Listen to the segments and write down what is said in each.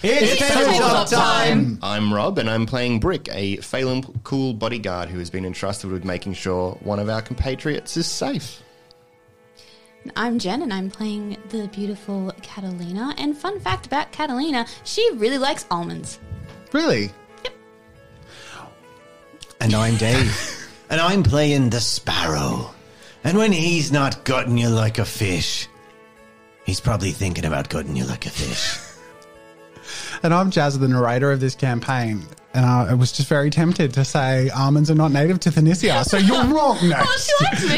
It's tabletop time! I'm Rob, and I'm playing Brick, a Phelan Cull bodyguard who has been entrusted with making sure one of our compatriots is safe. I'm Jen, and I'm playing the beautiful Catalina. And fun fact about Catalina, she really likes almonds. Really? Yep. And I'm Dave, and I'm playing the Sparrow. And when he's not gutting you like a fish, he's probably thinking about gutting you like a fish. And I'm Jazza, the narrator of this campaign, and I was just very tempted to say almonds are not native to Thanissia, so you're wrong next. Well, she likes them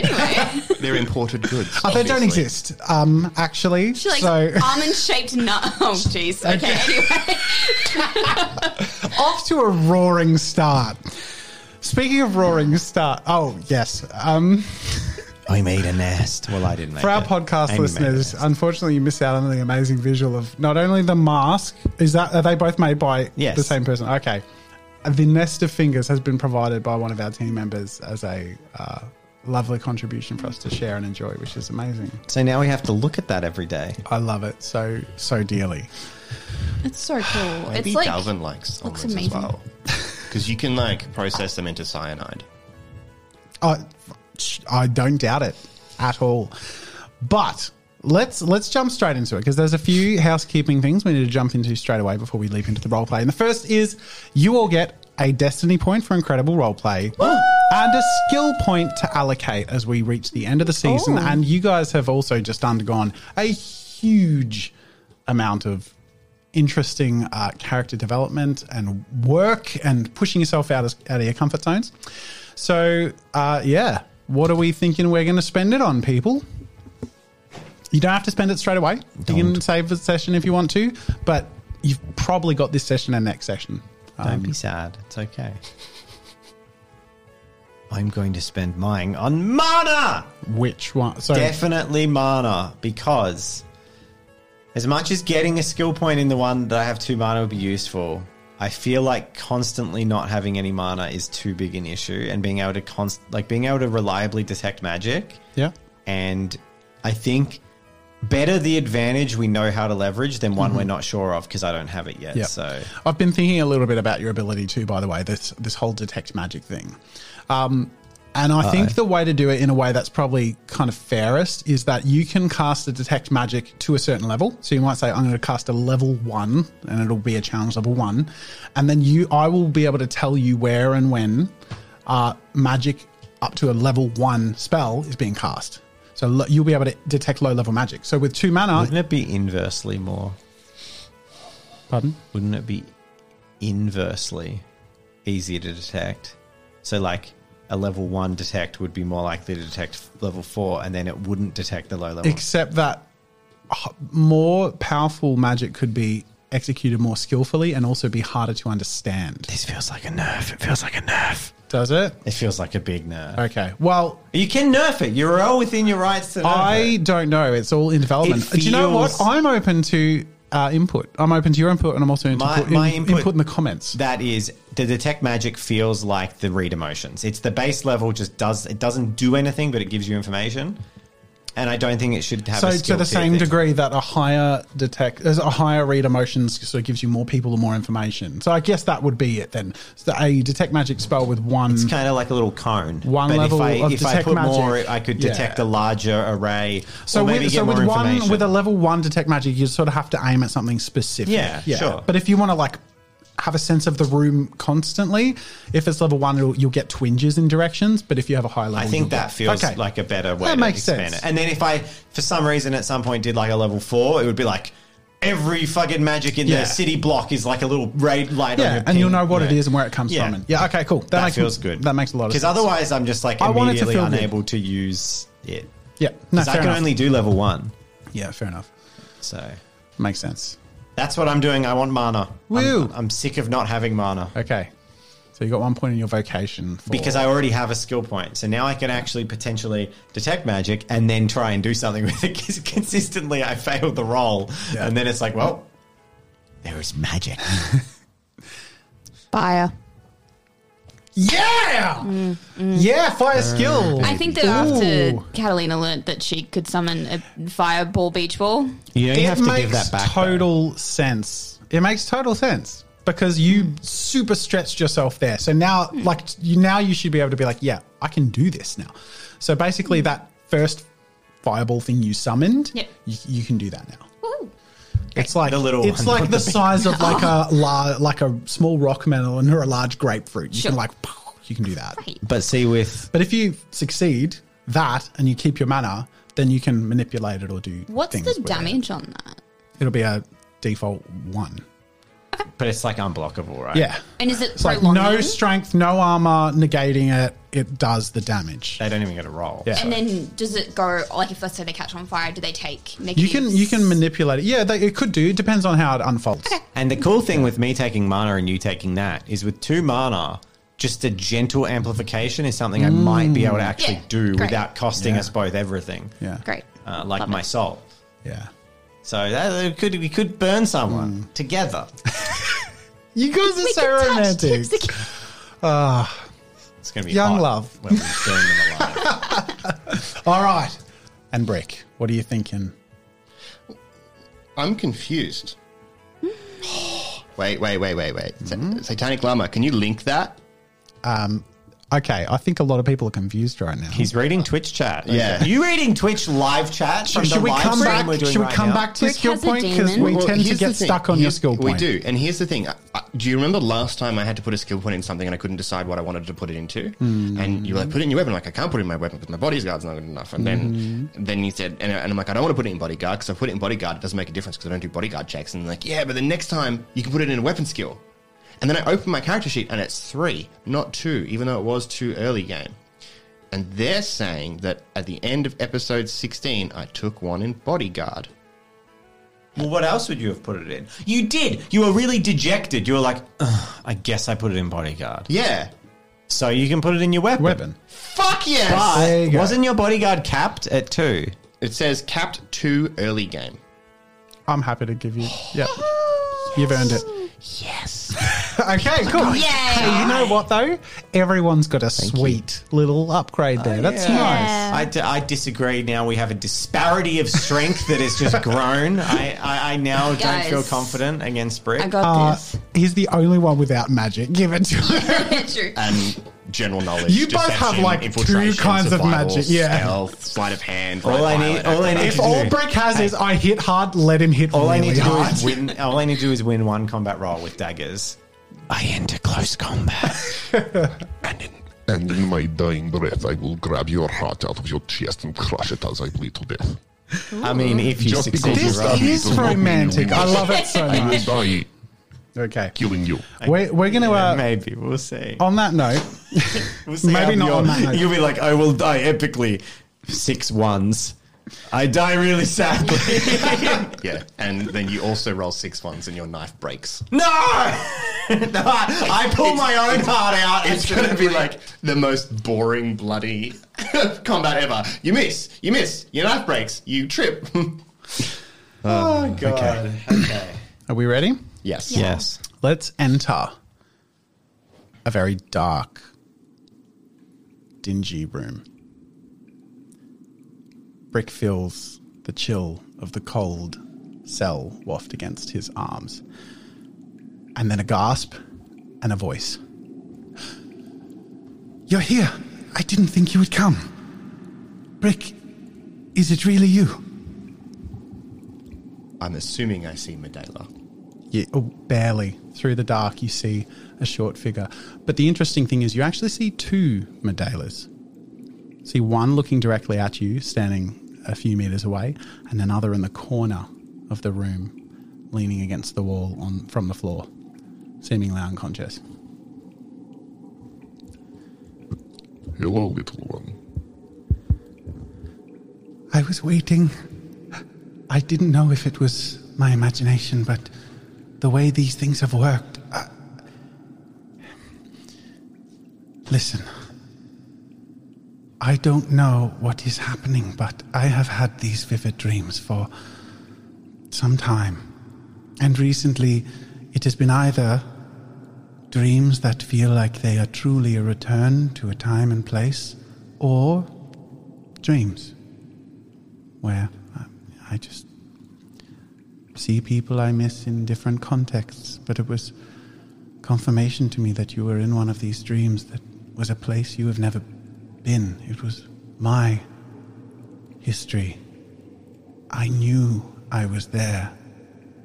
anyway. They're imported goods. Oh, they don't exist, actually. She likes almond-shaped nuts. Oh, jeez. Okay, anyway. Off to a roaring start. Speaking of roaring start, oh, yes. I made a nest. Well, I didn't make it. For our podcast listeners, unfortunately, you missed out on the amazing visual of not only the mask. Are they both made by the same person? Okay. The nest of fingers has been provided by one of our team members as a lovely contribution for us to share and enjoy, which is amazing. So now we have to look at that every day. I love it so dearly. It's so cool. Maybe it's like Delvin likes almonds as well, because you can process them into cyanide. I don't doubt it at all. But let's jump straight into it, because there's a few housekeeping things we need to jump into straight away before we leap into the roleplay. And the first is you all get a destiny point for incredible roleplay and a skill point to allocate as we reach the end of the season. And you guys have also just undergone a huge amount of interesting character development and work and pushing yourself out of your comfort zones. So, yeah. What are we thinking we're going to spend it on, people? You don't have to spend it straight away. You can save the session if you want to, but you've probably got this session and next session. Don't be sad. It's okay. I'm going to spend mine on mana! Which one? Sorry. Definitely mana, because as much as getting a skill point in the one that I have 2 mana would be useful, I feel like constantly not having any mana is too big an issue, and being able to being able to reliably detect magic. Yeah. And I think better the advantage we know how to leverage than one we're not sure of, because I don't have it yet. Yep. So I've been thinking a little bit about your ability too, by the way, this whole detect magic thing. And I think the way to do it in a way that's probably kind of fairest is that you can cast the detect magic to a certain level. So you might say, I'm going to cast a level 1, and it'll be a challenge level 1. And then I will be able to tell you where and when magic up to a level 1 spell is being cast. So you'll be able to detect low level magic. So with 2 mana... Wouldn't it be inversely more? Pardon? Wouldn't it be inversely easier to detect? So a level 1 detect would be more likely to detect level 4, and then it wouldn't detect the low level. Except that more powerful magic could be executed more skillfully and also be harder to understand. This feels like a nerf. It feels like a nerf. Does it? It feels like a big nerf. Okay. Well, you can nerf it. You're all within your rights to nerf it. I don't know. It's all in development. Do you know what? I'm open to input. I'm open to your input, and I'm also input in the comments. That is, the detect magic feels like the read emotions. It's the base level, it doesn't do anything, but it gives you information. And I don't think it should have a skill to the same degree that a higher read emotions, so it gives you more people and more information. So I guess that would be it then. So a detect magic spell with one. It's kind of like a little cone. One level of detect magic. If I put more, I could detect a larger array. So with a level 1 detect magic, you sort of have to aim at something specific. Yeah, sure. But if you want to have a sense of the room constantly, if it's level 1, you'll get twinges in directions, but if you have a high level, I think that feels like a better way to expand it. And then if I, for some reason, at some point did a level 4, it would be every fucking magic in the city block is a little raid light on your ping, and you'll know what it is and where it comes from. And okay, cool. That feels good. That makes a lot of sense. Because otherwise I'm just immediately unable to use it. Yeah. Because I can only do level 1. Yeah, fair enough. So. Makes sense. That's what I'm doing. I want mana. Woo! I'm sick of not having mana. Okay. So you got 1 point in your vocation. Because I already have a skill point. So now I can actually potentially detect magic and then try and do something with it. Consistently, I failed the roll. Yeah. And then it's there is magic. Fire. Yeah! Yeah, fire skill. I think that after Catalina learnt that she could summon a fireball beach ball. You don't have to give that back. Total sense. It makes total sense because you super stretched yourself there. So now, like, you should be able to be like, yeah, I can do this now. So basically, that first fireball thing you summoned, you can do that now. Woo. It's like the little. It's like the size of like a small rock melon or a large grapefruit. You can you can do that. Right. But but if you succeed that and you keep your mana, then you can manipulate it or do. What's the damage on that? It'll be a default 1. Okay. But it's like unblockable, right? Yeah. And is it it's like no strength, no armor, negating it? It does the damage. They don't even get a roll. Yeah. And then does it go, like, if let's say they catch on fire, do they take negatives? You can manipulate it. Yeah, it could do. It depends on how it unfolds. Okay. And the cool thing with me taking mana and you taking that is with 2 mana, just a gentle amplification is something I might be able to actually do without costing us both everything. Yeah. Great. Like Love my soul. Yeah. So that we could burn someone together. You guys are so romantic. It's going to be young love. When we burn them alive. All right. And Brick, what are you thinking? I'm confused. Wait. Satanic Llama, can you link that? Okay, I think a lot of people are confused right now. He's reading Twitch chat. Yeah. Are you reading Twitch live chat? Should we come back to your skill point? Because we tend to get stuck on your skill point. We do. And here's the thing. Do you remember last time I had to put a skill point in something and I couldn't decide what I wanted to put it into? Mm. And you were like, put it in your weapon. I'm like, I can't put it in my weapon because my bodyguard's not good enough. And then you said, and I'm like, I don't want to put it in bodyguard because I put it in bodyguard. It doesn't make a difference because I don't do bodyguard checks. And I'm like, yeah, but the next time you can put it in a weapon skill. And then I open my character sheet and it's 3, not 2, even though it was 2 early game. And they're saying that at the end of episode 16, I took 1 in bodyguard. Well, what else would you have put it in? You did. You were really dejected. You were like, I guess I put it in bodyguard. Yeah. So you can put it in your weapon. Fuck yes. But wasn't your bodyguard capped at 2? It says capped 2 early game. I'm happy to give you. Yep. You've earned it. Yes. Okay, cool. Yeah. You know what, though? Everyone's got a sweet little upgrade there. That's nice. I disagree now. We have a disparity of strength that has just grown. I now don't feel confident against Brick. I got this. He's the only one without magic. Give it to him. And general knowledge. You both have like 2 kinds of magic. Yeah. Stealth, sleight of hand. All I need. If all Brick has is I hit hard, let him hit really hard. All I need to do is win 1 combat roll with daggers. I enter close combat. and in my dying breath, I will grab your heart out of your chest and crush it as I bleed to death. Ooh. I mean, if you succeed, this is romantic. I love it so much. I will die. Okay. Killing you. We're going to... maybe. We'll see. On that note. We'll see. Maybe not on that note. You'll be like, I will die epically. 6 ones. I die really sadly. Yeah. And then you also roll 6 ones and your knife breaks. No! I pull my own heart out. It's going to be like the most boring, bloody combat ever. You miss. Your knife breaks. You trip. Oh, God. Okay. Are we ready? Yes. Yeah. Yes. Let's enter a very dark, dingy room. Brick feels the chill of the cold cell waft against his arms. And then a gasp and a voice. You're here. I didn't think you would come. Brick, is it really you? I'm assuming I see Medela. Yeah, barely. Through the dark, you see a short figure. But the interesting thing is you actually see 2 Medelas. See one looking directly at you, standing a few meters away, and another in the corner of the room, leaning against the wall from the floor, seemingly unconscious. Hello, little one. I was waiting. I didn't know if it was my imagination, but... the way these things have worked. Listen. I don't know what is happening, but I have had these vivid dreams for some time. And recently, it has been either dreams that feel like they are truly a return to a time and place, or dreams where I just... see people I miss in different contexts, but it was confirmation to me that you were in one of these dreams that was a place you have never been. It was my history. I knew I was there,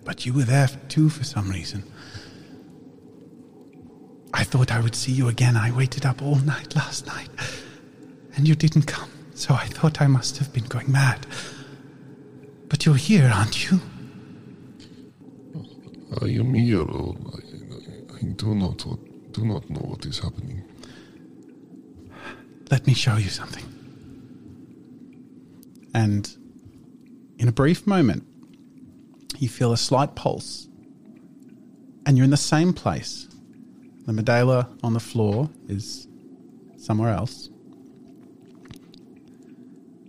but you were there too for some reason. I thought I would see you again. I waited up all night last night, and you didn't come, so I thought I must have been going mad. But you're here, aren't you? I am here. I do not know what is happening. Let me show you something. And in a brief moment, you feel a slight pulse, and you're in the same place. The Medela on the floor is somewhere else,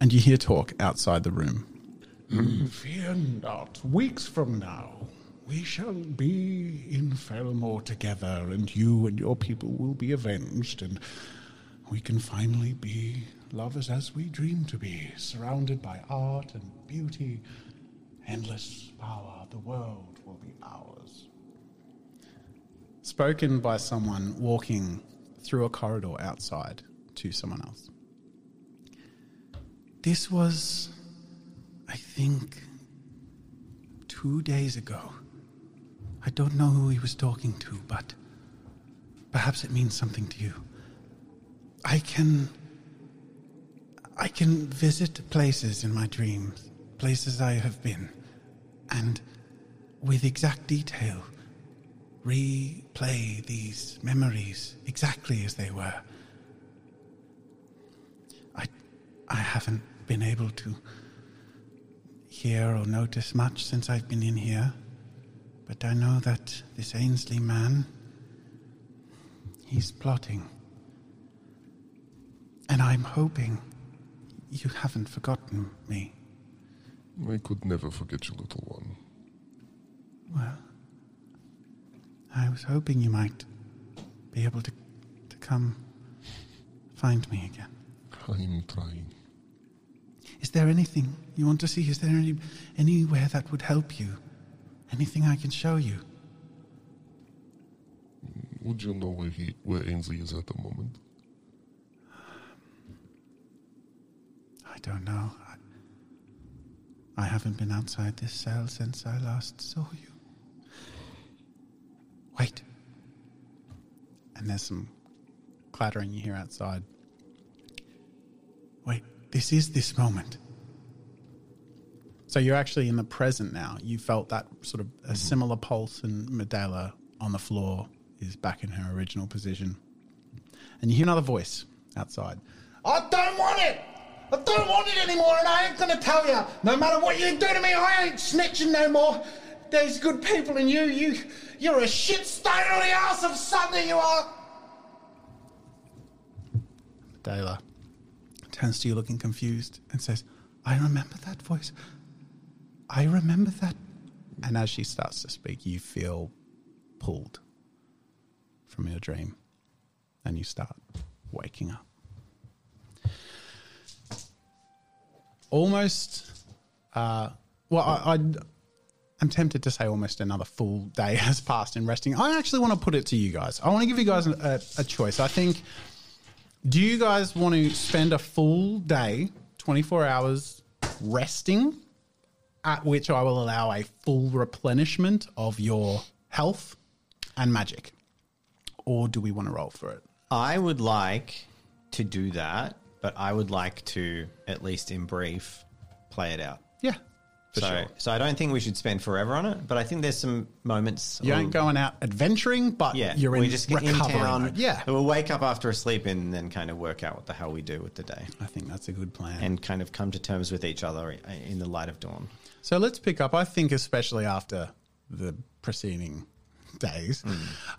and you hear talk outside the room. Fear not. Weeks from now, we shall be in Felmore together, and you and your people will be avenged, and we can finally be lovers as we dream to be, surrounded by art and beauty, endless power. The world will be ours. Spoken by someone walking through a corridor outside to someone else. This was, I think, 2 days ago. I don't know who he was talking to, but perhaps it means something to you. I can visit places in my dreams, places I have been, and with exact detail, replay these memories exactly as they were. I haven't been able to hear or notice much since I've been in here, but I know that this Ainsley man, he's plotting. And I'm hoping you haven't forgotten me. I could never forget you, little one. Well, I was hoping you might be able to come find me again. I'm trying. Is there anything you want to see? Is there anywhere that would help you? Anything I can show you? Would you know where Ainsley is at the moment? I don't know. I haven't been outside this cell since I last saw you. Wait. And there's some clattering you hear outside. Wait, this is this moment. So you're actually in the present now. You felt that sort of a similar pulse, and Medela on the floor is back in her original position. And you hear another voice outside. I don't want it! I don't want it anymore, and I ain't going to tell you. No matter what you do to me, I ain't snitching no more. There's good people in you. You're a shit stain on the ass of something, you are. Medela turns to you looking confused and says, I remember that voice. I remember that. And as she starts to speak, you feel pulled from your dream, and you start waking up. I'm tempted to say almost another full day has passed in resting. I actually want to put it to you guys. I want to give you guys a choice. I think, do you guys want to spend a full day, 24 hours, resting, at which I will allow a full replenishment of your health and magic? Or do we want to roll for it? I would like to do that, but I would like to, at least in brief, play it out. Yeah. So I don't think we should spend forever on it, but I think there's some moments. You ain't going out adventuring, but you're just recovering. In town. Yeah. We'll wake up after a sleep and then kind of work out what the hell we do with the day. I think that's a good plan. And kind of come to terms with each other in the light of dawn. So let's pick up, I think, especially after the preceding days.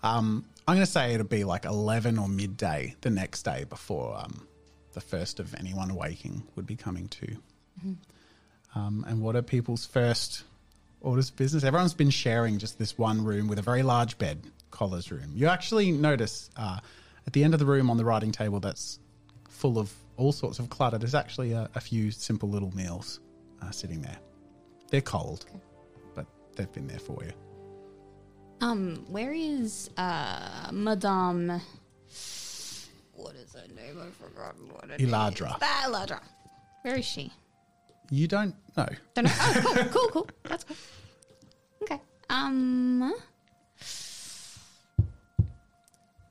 I'm going to say it'll be like 11 or midday the next day before... the first of anyone waking would be coming to. And what are people's first orders of business? Everyone's been sharing just this one room with a very large bed, Collar's room. You actually notice at the end of the room on the writing table that's full of all sorts of clutter, there's actually a few simple little meals sitting there. They're cold, but They've been there for you. Where is Madame? What is her name? I've forgotten what it is. Eladra. Eladra. Where is she? You don't know. Don't know. Oh, cool. That's cool. Okay.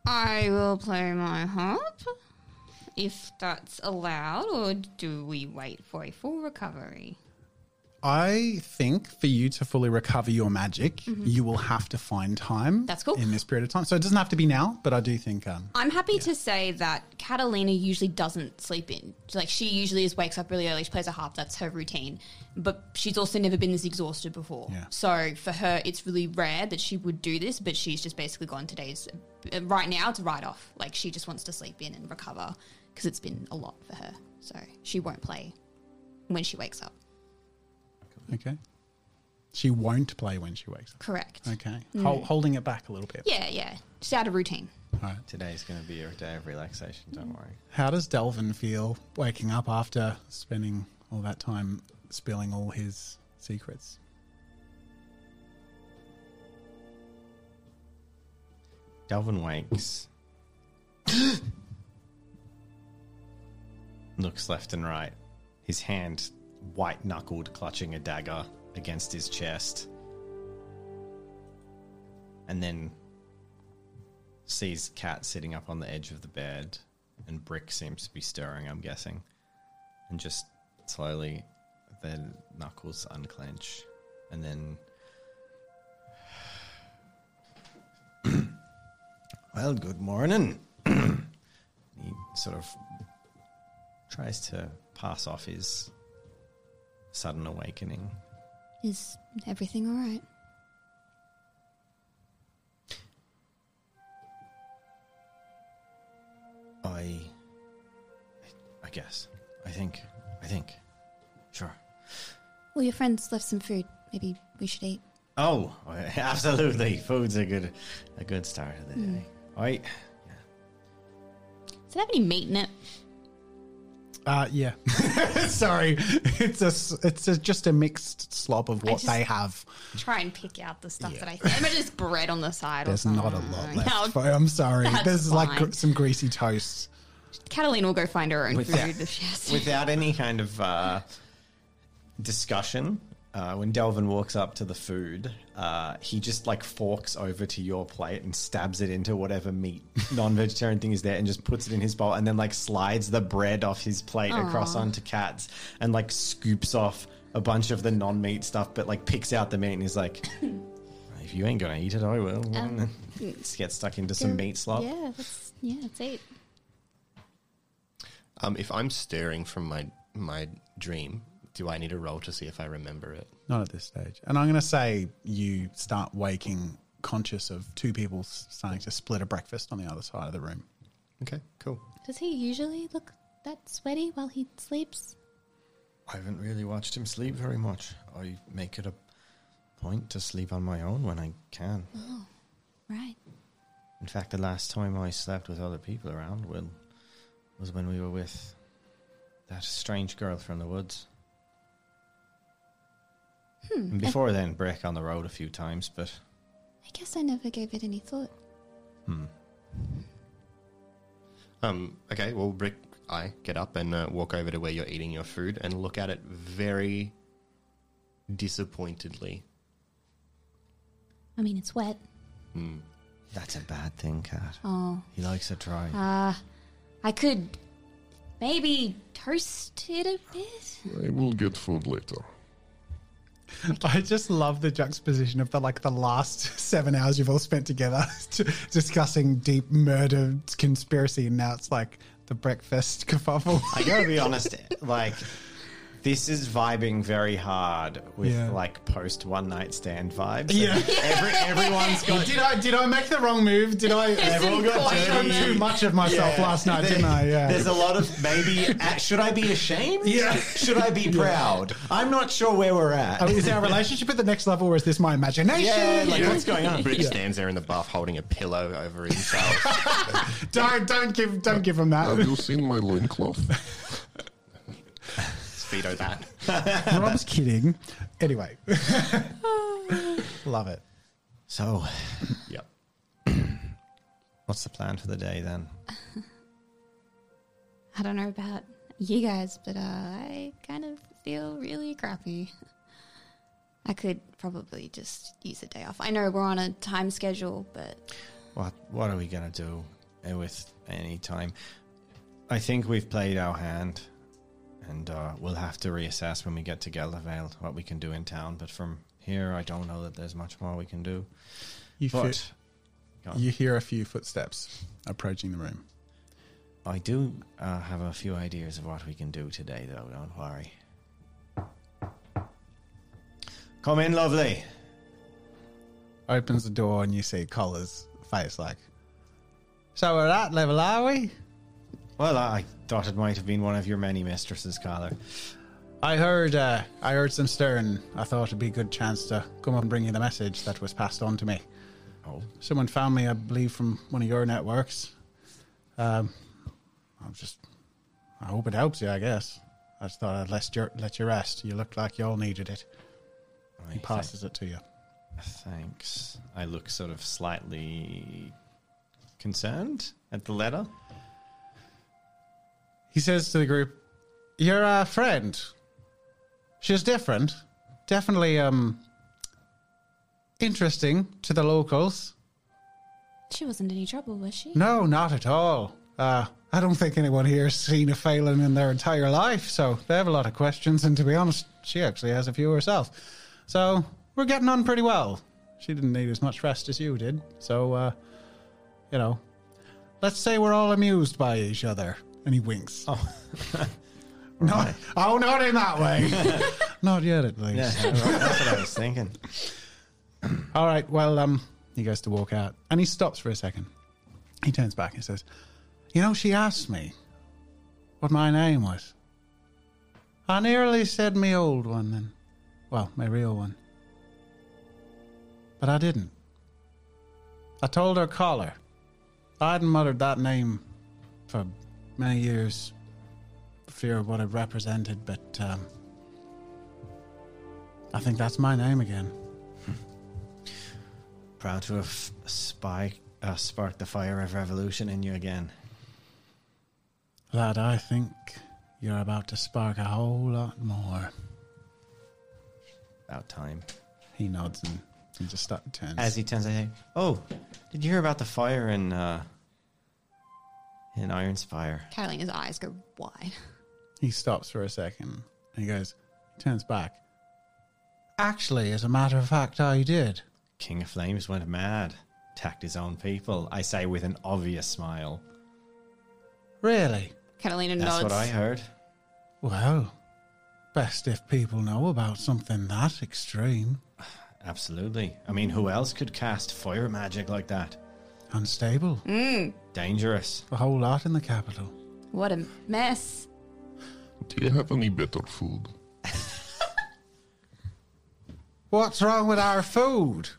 I will play my harp, if that's allowed, or do we wait for a full recovery? I think for you to fully recover your magic, you will have to find time. That's cool. In this period of time. So it doesn't have to be now, but I do think... I'm happy to say that Catalina usually doesn't sleep in. Like, she usually just wakes up really early. She plays a harp. That's her routine. But she's also never been this exhausted before. Yeah. So for her, it's really rare that she would do this, but she's just basically gone today's... Right now, it's a write-off. Like, she just wants to sleep in and recover because it's been a lot for her. So she won't play when she wakes up. Okay. She won't play when she wakes up. Correct. Okay. Holding it back a little bit. Yeah. Just out of routine. All right. Today's going to be a day of relaxation, don't worry. How does Delvin feel waking up after spending all that time spilling all his secrets? Delvin wakes. Looks left and right. His hand... white-knuckled, clutching a dagger against his chest, and then sees Cat sitting up on the edge of the bed, and Brick seems to be stirring, I'm guessing, and just slowly their knuckles unclench, and then well, good morning. He sort of tries to pass off his sudden awakening. Is everything all right? I guess. I think. Sure. Well, your friends left some food. Maybe we should eat. Oh, absolutely. Food's a good start of the day. All right. Yeah. Does it have any meat in it? Yeah. Sorry. It's just a mixed slob of what they have. Try and pick out the stuff that I think. Imagine it's bread on the side or something. There's not a lot left. No, I'm sorry. There's fine. Like some greasy toast. Catalina will go find her own food if she has to. Without any kind of discussion, when Delvin walks up to the food, he just like forks over to your plate and stabs it into whatever meat non-vegetarian thing is there and just puts it in his bowl and then like slides the bread off his plate across onto Cat's and like scoops off a bunch of the non-meat stuff but like picks out the meat and is like, if you ain't gonna eat it, I will. Just get stuck into some meat slop. Yeah, let's eat. If I'm stirring from my dream, do I need a roll to see if I remember it? Not at this stage. And I'm going to say you start waking conscious of two people starting to split a breakfast on the other side of the room. Okay, cool. Does he usually look that sweaty while he sleeps? I haven't really watched him sleep very much. I make it a point to sleep on my own when I can. Oh, right. In fact, the last time I slept with other people around was when we were with that strange girl from the woods. And before then, Brick on the road a few times, but... I guess I never gave it any thought. Okay, well, Brick, I get up and walk over to where you're eating your food and look at it very disappointedly. I mean, it's wet. That's a bad thing, Cat. Oh. He likes a try. I could maybe toast it a bit. I will get food later. I just love the juxtaposition of the last 7 hours you've all spent together discussing deep murder conspiracy, and now it's like the breakfast kerfuffle. I gotta be honest, this is vibing very hard with post one night stand vibes. Yeah, everyone's got. Did I make the wrong move? Did I? Everyone got too much of myself last night, didn't I? Yeah. There's a lot of maybe. Should I be ashamed? Yeah. Should I be proud? I'm not sure where we're at. Oh, is our relationship at the next level, or is this my imagination? Yeah. What's going on? Bridge stands there in the bath, holding a pillow over himself. Don't give him that. Have you seen my loincloth? Veto that. Rob's kidding. Anyway. Love it. So, yep. What's the plan for the day then? I don't know about you guys, but I kind of feel really crappy. I could probably just use a day off. I know we're on a time schedule, but... What are we going to do with any time? I think we've played our hand, and we'll have to reassess when we get to Geldervale what we can do in town, but from here I don't know that there's much more we can do. You hear a few footsteps approaching the room. I do have a few ideas of what we can do today, though, don't worry. Come in, lovely. Opens the door and you see Collar's face like, so we're at that level, are we? Well, I thought it might have been one of your many mistresses, Collar. I heard some stirring. I thought it'd be a good chance to come up and bring you the message that was passed on to me. Oh. Someone found me, I believe, from one of your networks. I hope it helps you, I guess. I just thought I'd let you rest. You looked like you all needed it. Right, he passes it to you. Thanks. I look sort of slightly concerned at the letter. He says to the group, "You're a friend. She's different. Definitely interesting to the locals. She wasn't any trouble, was she? No, not at all. I don't think anyone here has seen a Phelan in their entire life, so they have a lot of questions, and to be honest, she actually has a few herself. So we're getting on pretty well. She didn't need as much rest as you did, so, let's say we're all amused by each other." And he winks. Oh, right. No, not in that way. Not yet, at least. Yeah, that's what I was thinking. All right, well, he goes to walk out, and he stops for a second. He turns back and says, she asked me what my name was. I nearly said me old one then. Well, my real one. But I didn't. I told her Collar. I hadn't muttered that name for many years, for fear of what it represented, but I think that's my name again. Proud to have sparked the fire of revolution in you again. Lad, I think you're about to spark a whole lot more. About time. He nods and he just turns. As he turns, I say, "Oh, did you hear about the fire in Ironspire?" Catalina's eyes go wide. He stops for a second and he turns back. "Actually, as a matter of fact, I did. King of Flames went mad. Attacked his own people," I say with an obvious smile. "Really?" Catalina nods. "That's what I heard." "Well, best if people know about something that extreme." Absolutely. I mean, who else could cast fire magic like that? Unstable. Dangerous. A whole lot in the capital. What a mess. Do you have any better food? What's wrong with our food?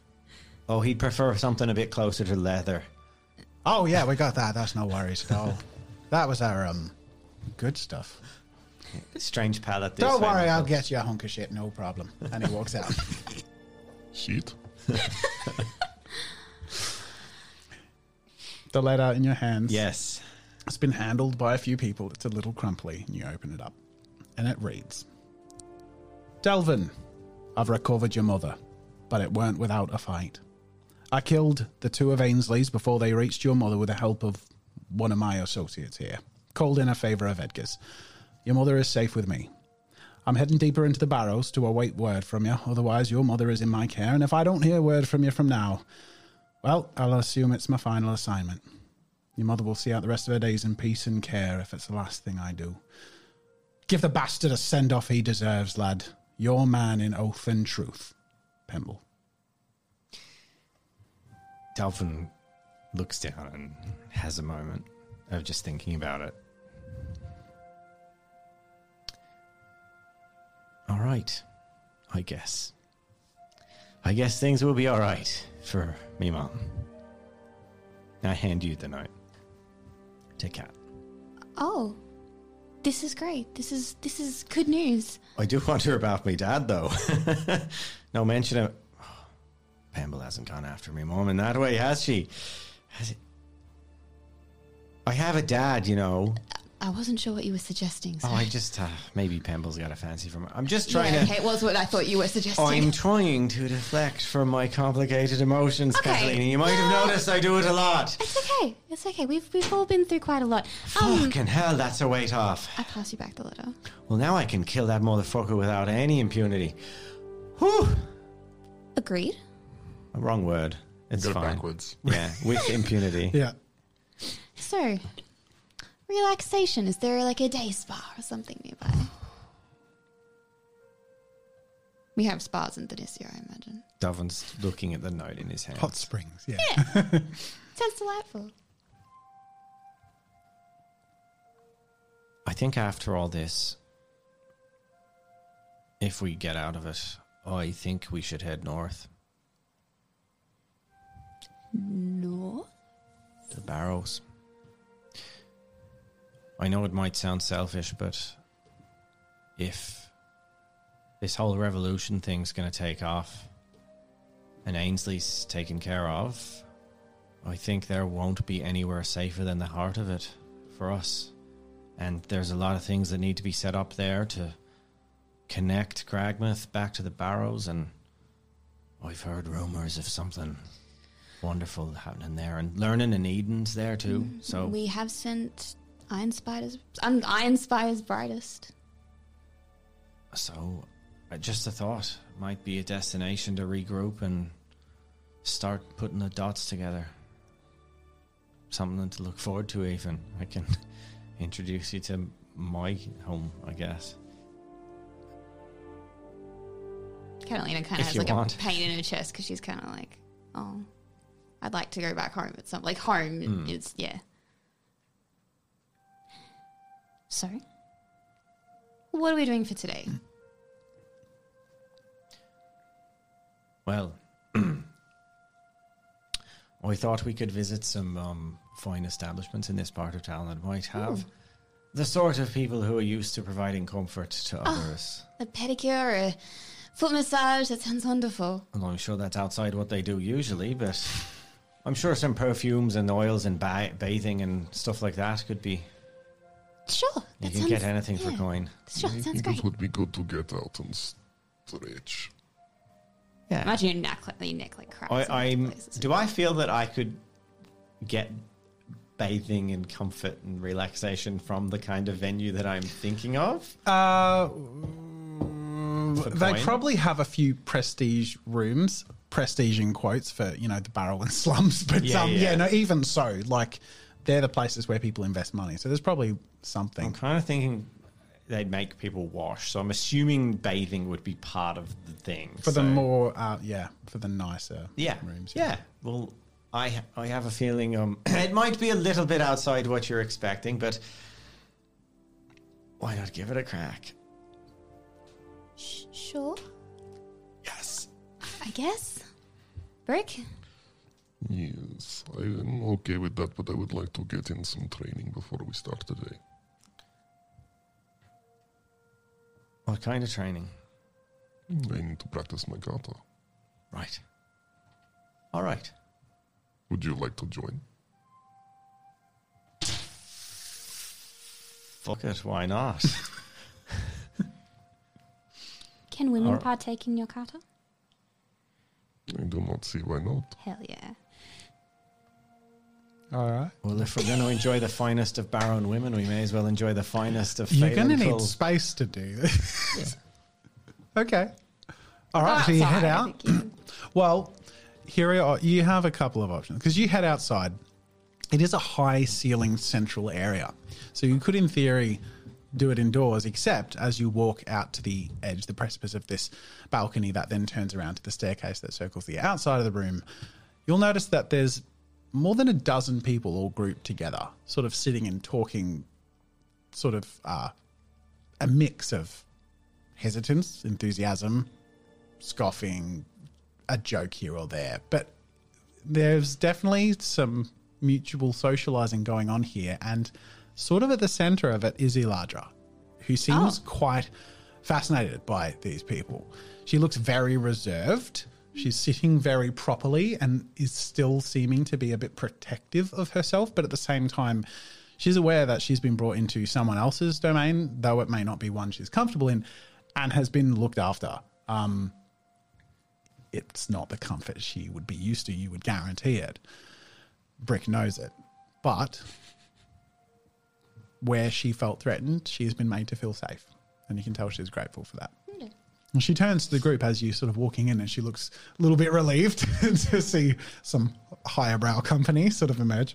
Oh, he'd prefer something a bit closer to leather. Oh, yeah, we got that. That's no worries at all. That was our good stuff. Strange palate. This Don't worry, I'll get you a hunk of shit, no problem. And he walks out. Shit. The letter in your hands. Yes. It's been handled by a few people. It's a little crumply, and you open it up. And it reads, "Delvin, I've recovered your mother, but it weren't without a fight. I killed the two of Ainsley's before they reached your mother with the help of one of my associates here, called in a favour of Edgar's. Your mother is safe with me. I'm heading deeper into the Barrows to await word from you, otherwise your mother is in my care, and if I don't hear word from you from now, well, I'll assume it's my final assignment. Your mother will see out the rest of her days in peace and care if it's the last thing I do. Give the bastard a send-off he deserves, lad. Your man in oath and truth, Pimble." Delvin looks down and has a moment of just thinking about it. "All right, I guess. I guess things will be all right for me, Mum." I hand you the note to Cat. "Oh, this is great. This is good news." "I do wonder about me dad, though." No mention of... Pimble hasn't gone after me, Mom, in that way, has she? Has it? I have a dad, you know. I wasn't sure what you were suggesting. So. Oh, I just, maybe Pimble's got a fancy for me. I'm just trying to... Okay, it was what I thought you were suggesting. I'm trying to deflect from my complicated emotions, okay. Catalina. You might have noticed I do it a lot. It's okay. It's okay. We've all been through quite a lot. Fucking hell, that's a weight off. I pass you back the letter. Well, now I can kill that motherfucker without any impunity. Whew. Agreed. A wrong word. It's fine. Go backwards. Yeah, with impunity. Yeah. So... relaxation. Is there like a day spa or something nearby? We have spas in Thanissia, I imagine. Delvin's looking at the note in his hand. Hot springs, yeah. Sounds delightful. I think after all this, if we get out of it, I think we should head north. North? The Barrows. I know it might sound selfish, but if this whole revolution thing's going to take off and Ainsley's taken care of, I think there won't be anywhere safer than the heart of it for us. And there's a lot of things that need to be set up there to connect Cragmouth back to the Barrows, and I've heard rumours of something... wonderful happening there, and learning and Eden's there too. So we have sent... Ironspire's brightest. So, just a thought. It might be a destination to regroup and start putting the dots together. Something to look forward to, even. I can introduce you to my home, I guess. Catalina kind of has like a pain in her chest because she's kind of like, oh, I'd like to go back home. It's not like home is, yeah. So, what are we doing for today? Well, I thought we could visit some fine establishments in this part of town that might have the sort of people who are used to providing comfort to others. A pedicure, a foot massage, that sounds wonderful. And I'm sure that's outside what they do usually, but I'm sure some perfumes and oils and bathing and stuff like that could be... Sure. You can get anything for coin. Sure, sounds great. It would be good to get out and stretch. Yeah. Imagine your neck like cracks. I feel that I could get bathing and comfort and relaxation from the kind of venue that I'm thinking of? They probably have a few prestige rooms, prestige in quotes for, you know, the barrel and slums. But even so, like... they're the places where people invest money. So there's probably something. I'm kind of thinking they'd make people wash. So I'm assuming bathing would be part of the thing. For the nicer rooms. Yeah. Well, I have a feeling it might be a little bit outside what you're expecting, but why not give it a crack? Sure. Yes. I guess. Brick? Yes, I'm okay with that, but I would like to get in some training before we start today. What kind of training? I need to practice my kata. Right. All right. Would you like to join? Fuck it, why not? Can women partake in your kata? I do not see why not. Hell yeah. All right. Well, if we're going to enjoy the finest of Baron women, we may as well enjoy the finest of Phelan Cull. You're going to need space to do this. Yeah. Okay. All right, so you head out. Well, here we are. You have a couple of options because you head outside. It is a high ceiling central area. So you could, in theory, do it indoors, except as you walk out to the edge, the precipice of this balcony that then turns around to the staircase that circles the outside of the room, you'll notice that there's more than a dozen people all grouped together, sort of sitting and talking, sort of a mix of hesitance, enthusiasm, scoffing, a joke here or there. But there's definitely some mutual socializing going on here, and sort of at the center of it is Eladra, who seems quite fascinated by these people. She looks very reserved. She's sitting very properly and is still seeming to be a bit protective of herself, but at the same time, she's aware that she's been brought into someone else's domain, though it may not be one she's comfortable in, and has been looked after. It's not the comfort she would be used to. You would guarantee it. Brick knows it. But where she felt threatened, she has been made to feel safe. And you can tell she's grateful for that. Yeah. And she turns to the group as you sort of walking in, and she looks a little bit relieved to see some higher-brow company sort of emerge.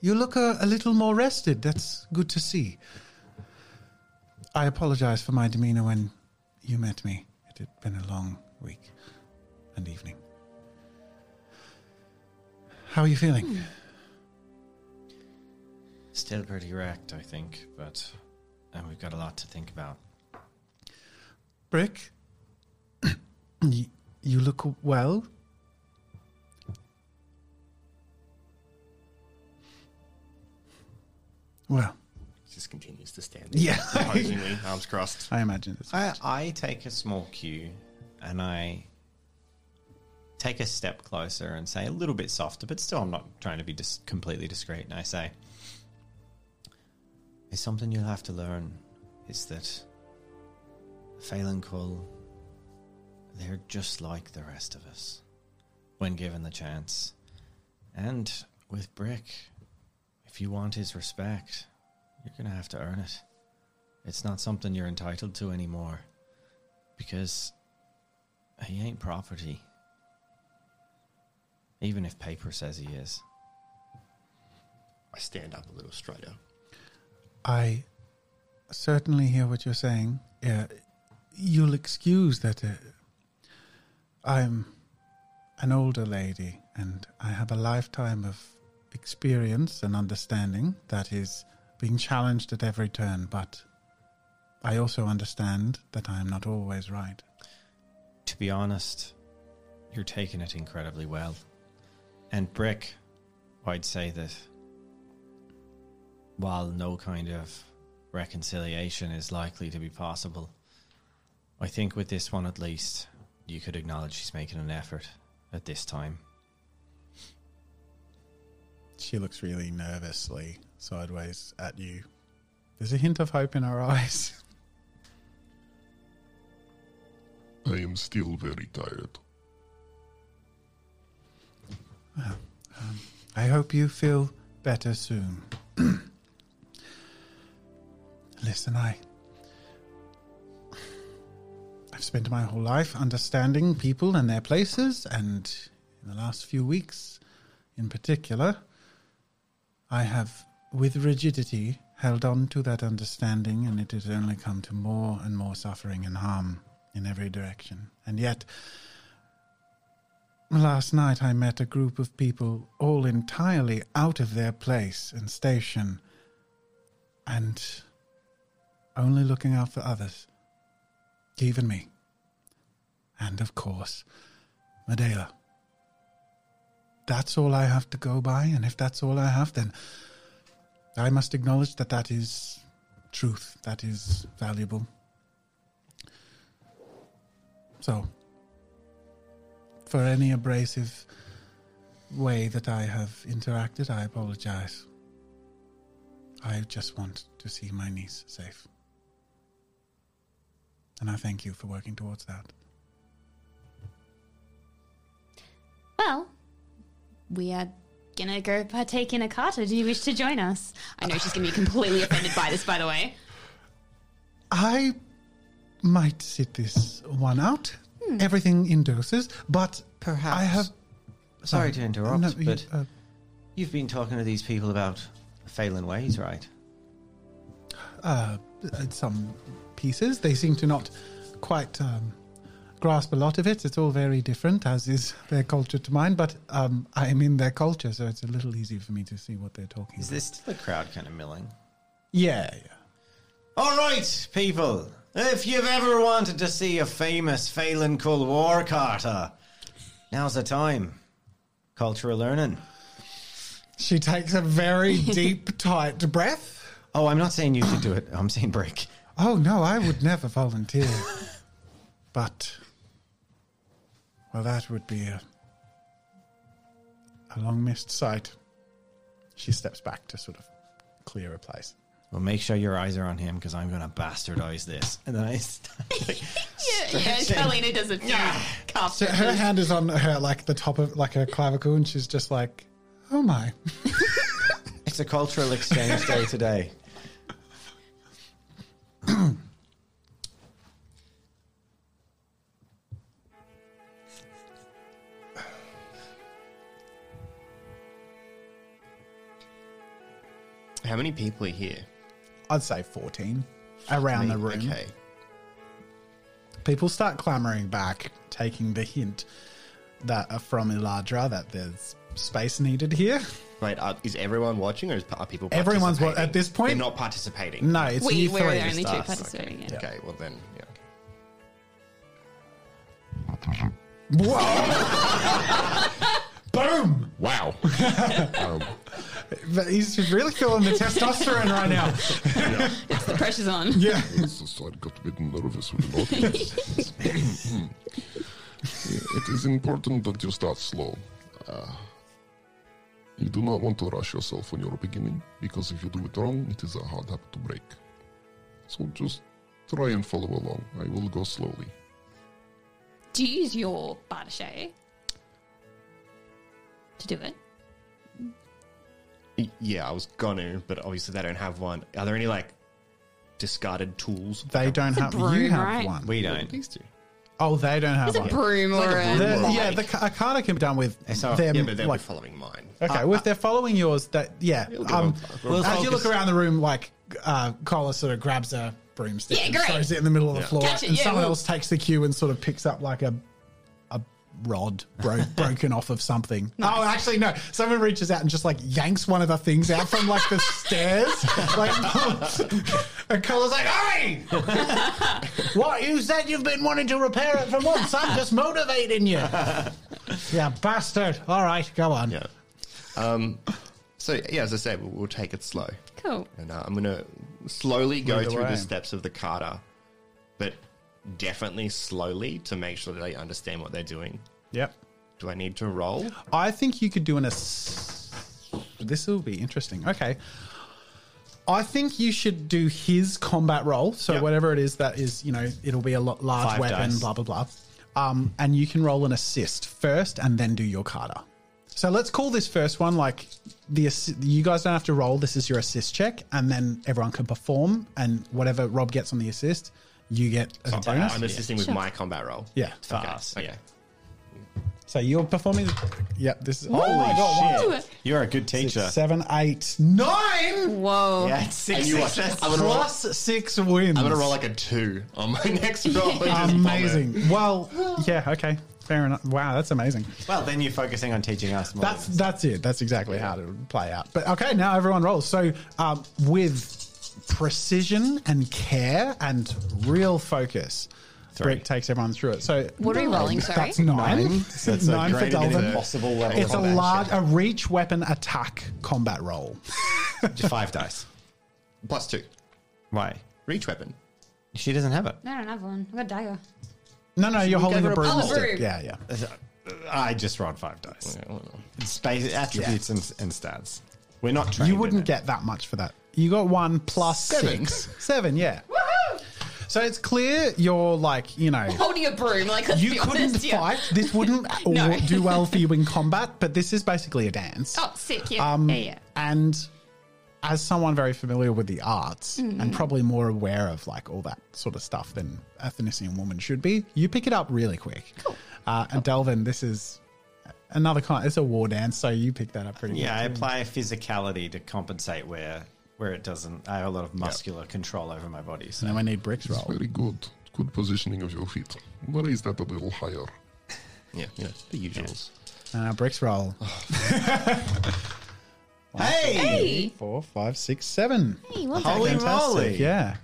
You look a little more rested. That's good to see. I apologize for my demeanor when you met me. It had been a long week and evening. How are you feeling? Still pretty wrecked, I think, but we've got a lot to think about. Brick, you look well. Well, it just continues to stand there. Yeah. Imposingly, arms crossed. I imagine it's I take a small cue and I take a step closer and say a little bit softer, but still I'm not trying to be completely discreet. And I say, there's something you'll have to learn is that Phelan Cull, they're just like the rest of us when given the chance. And with Brick, if you want his respect, you're going to have to earn it. It's not something you're entitled to anymore, because he ain't property, even if paper says he is. I stand up a little straighter. I certainly hear what you're saying. Yeah, you'll excuse that I'm an older lady and I have a lifetime of experience and understanding that is being challenged at every turn, but I also understand that I am not always right. To be honest, you're taking it incredibly well. And Brick, I'd say that while no kind of reconciliation is likely to be possible, I think with this one at least, you could acknowledge she's making an effort at this time. She looks really nervously sideways at you. There's a hint of hope in her eyes. I am still very tired. Well, I hope you feel better soon. Listen, I've spent my whole life understanding people and their places, and in the last few weeks in particular, I have, with rigidity, held on to that understanding, and it has only come to more and more suffering and harm in every direction. And yet, last night I met a group of people all entirely out of their place and station, and only looking out for others, even me. And of course, Medela. That's all I have to go by, and if that's all I have, then I must acknowledge that that is truth, that is valuable. So, for any abrasive way that I have interacted, I apologize. I just want to see my niece safe. And I thank you for working towards that. Well, we are going to go partake in a kata. Do you wish to join us? I know she's going to be completely offended by this, by the way. I might sit this one out. Everything in doses, but perhaps I have... Sorry to interrupt, but you've been talking to these people about Phelan ways, right? Some pieces. They seem to not quite grasp a lot of it. It's all very different, as is their culture to mine, but I am in their culture, so it's a little easier for me to see what they're talking about. Is this the crowd kind of milling? Yeah. All right, people. If you've ever wanted to see a famous Phelan Cull war carter, now's the time. Cultural learning. She takes a very deep, tight breath. Oh, I'm not saying you should do it. I'm saying break. Oh, no, I would never volunteer. But, well, that would be a long-missed sight. She steps back to sort of clear a place. Well, make sure your eyes are on him, because I'm going to bastardize this. And then I start, like, yeah, Catalina does a cup. So her hand is on her, like, the top of, like, her clavicle, and she's just like, oh, my. It's a cultural exchange day today. How many people are here? I'd say 14 around the room. Okay. People start clamoring back, taking the hint that are from Eladra that there's space needed here. Wait, is everyone watching, or are people participating? Everyone's watching. At this point? They're not participating. No, it's you three. We're the only two participating. Okay. Yeah. Okay, well then, yeah. Whoa! Boom! Wow. But he's really feeling the testosterone right now. Yeah. It's the pressure's on. Yeah. I got a bit nervous with the lot. It is important that you start slow. You do not want to rush yourself on your beginning, because if you do it wrong, it is a hard habit to break. So just try and follow along. I will go slowly. Do you use your Bartashek to do it? Yeah, I was gonna, but obviously they don't have one. Are there any, like, discarded tools? They don't have one. You have one. We don't. These two. Oh, they don't have one. It's a broom or a... Yeah, the Karnakam can be done with them. Yeah, but they'll be following mine. Okay, well, if they're following yours, that... Yeah. As you look around the room, like, Kola sort of grabs a broomstick and throws it in the middle of the floor. Gotcha, and someone else takes the cue and sort of picks up, like, a rod broken off of something. Nice. Oh, actually, no. Someone reaches out and just, like, yanks one of the things out from, like, the stairs. And Cola's like, hey! What? You said you've been wanting to repair it for months. I'm just motivating you. Yeah, bastard. All right, go on. Yeah. As I say, we'll take it slow. Cool. And I'm going to slowly go through the steps of the Carter, but definitely slowly to make sure that I understand what they're doing. Yep. Do I need to roll? I think you could do this will be interesting. Okay. I think you should do his combat roll. So whatever it is that is, it'll be a large Five weapon, dice. Blah, blah, blah. And you can roll an assist first and then do your kata. So let's call this first one, you guys don't have to roll. This is your assist check. And then everyone can perform. And whatever Rob gets on the assist, you get a bonus. I'm assisting with my combat roll. Yeah. For us. Okay. So you're performing. Yeah, this is. Holy shit! You're a good teacher. 7, 8, 9. Whoa! Yeah, 6 successes. Plus 6 wins. I'm gonna roll like a 2 on my next roll. Amazing. Well, yeah. Okay. Fair enough. Wow, that's amazing. Well, then you're focusing on teaching us more. That's it. That's exactly how it would play out. But okay, now everyone rolls. So with precision and care and real focus. Brick takes everyone through it. So what are we rolling? Sorry, that's 9. So that's 9 for Delvin. Possible level. It's a reach weapon attack combat roll. 5 dice, plus 2. Why reach weapon? She doesn't have it. No, I don't have one. I've got a dagger. No, you're holding a broomstick. Yeah. I just rolled 5 dice. Space attributes and stats. We're not trained. You wouldn't get that much for that. You got 1 plus 6. 7. Yeah. Woohoo! So it's clear you're holding a broom. Let's be honest, you couldn't fight. This wouldn't do well for you in combat, but this is basically a dance. Oh, sick, yeah. And as someone very familiar with the arts and probably more aware of all that sort of stuff than a Thanisian woman should be, you pick it up really quick. Cool. And Delvin, this is another kind. It's a war dance, so you pick that up pretty well. Yeah, I apply physicality to compensate where it doesn't. I have a lot of muscular control over my body. So now I need Brick's roll. It's very good. good positioning of your feet. Raise that a little higher. Yeah, the usuals. Brick's roll. Hey! 4, 5, 6, 7. Hey, well done. Holy moly. Yeah.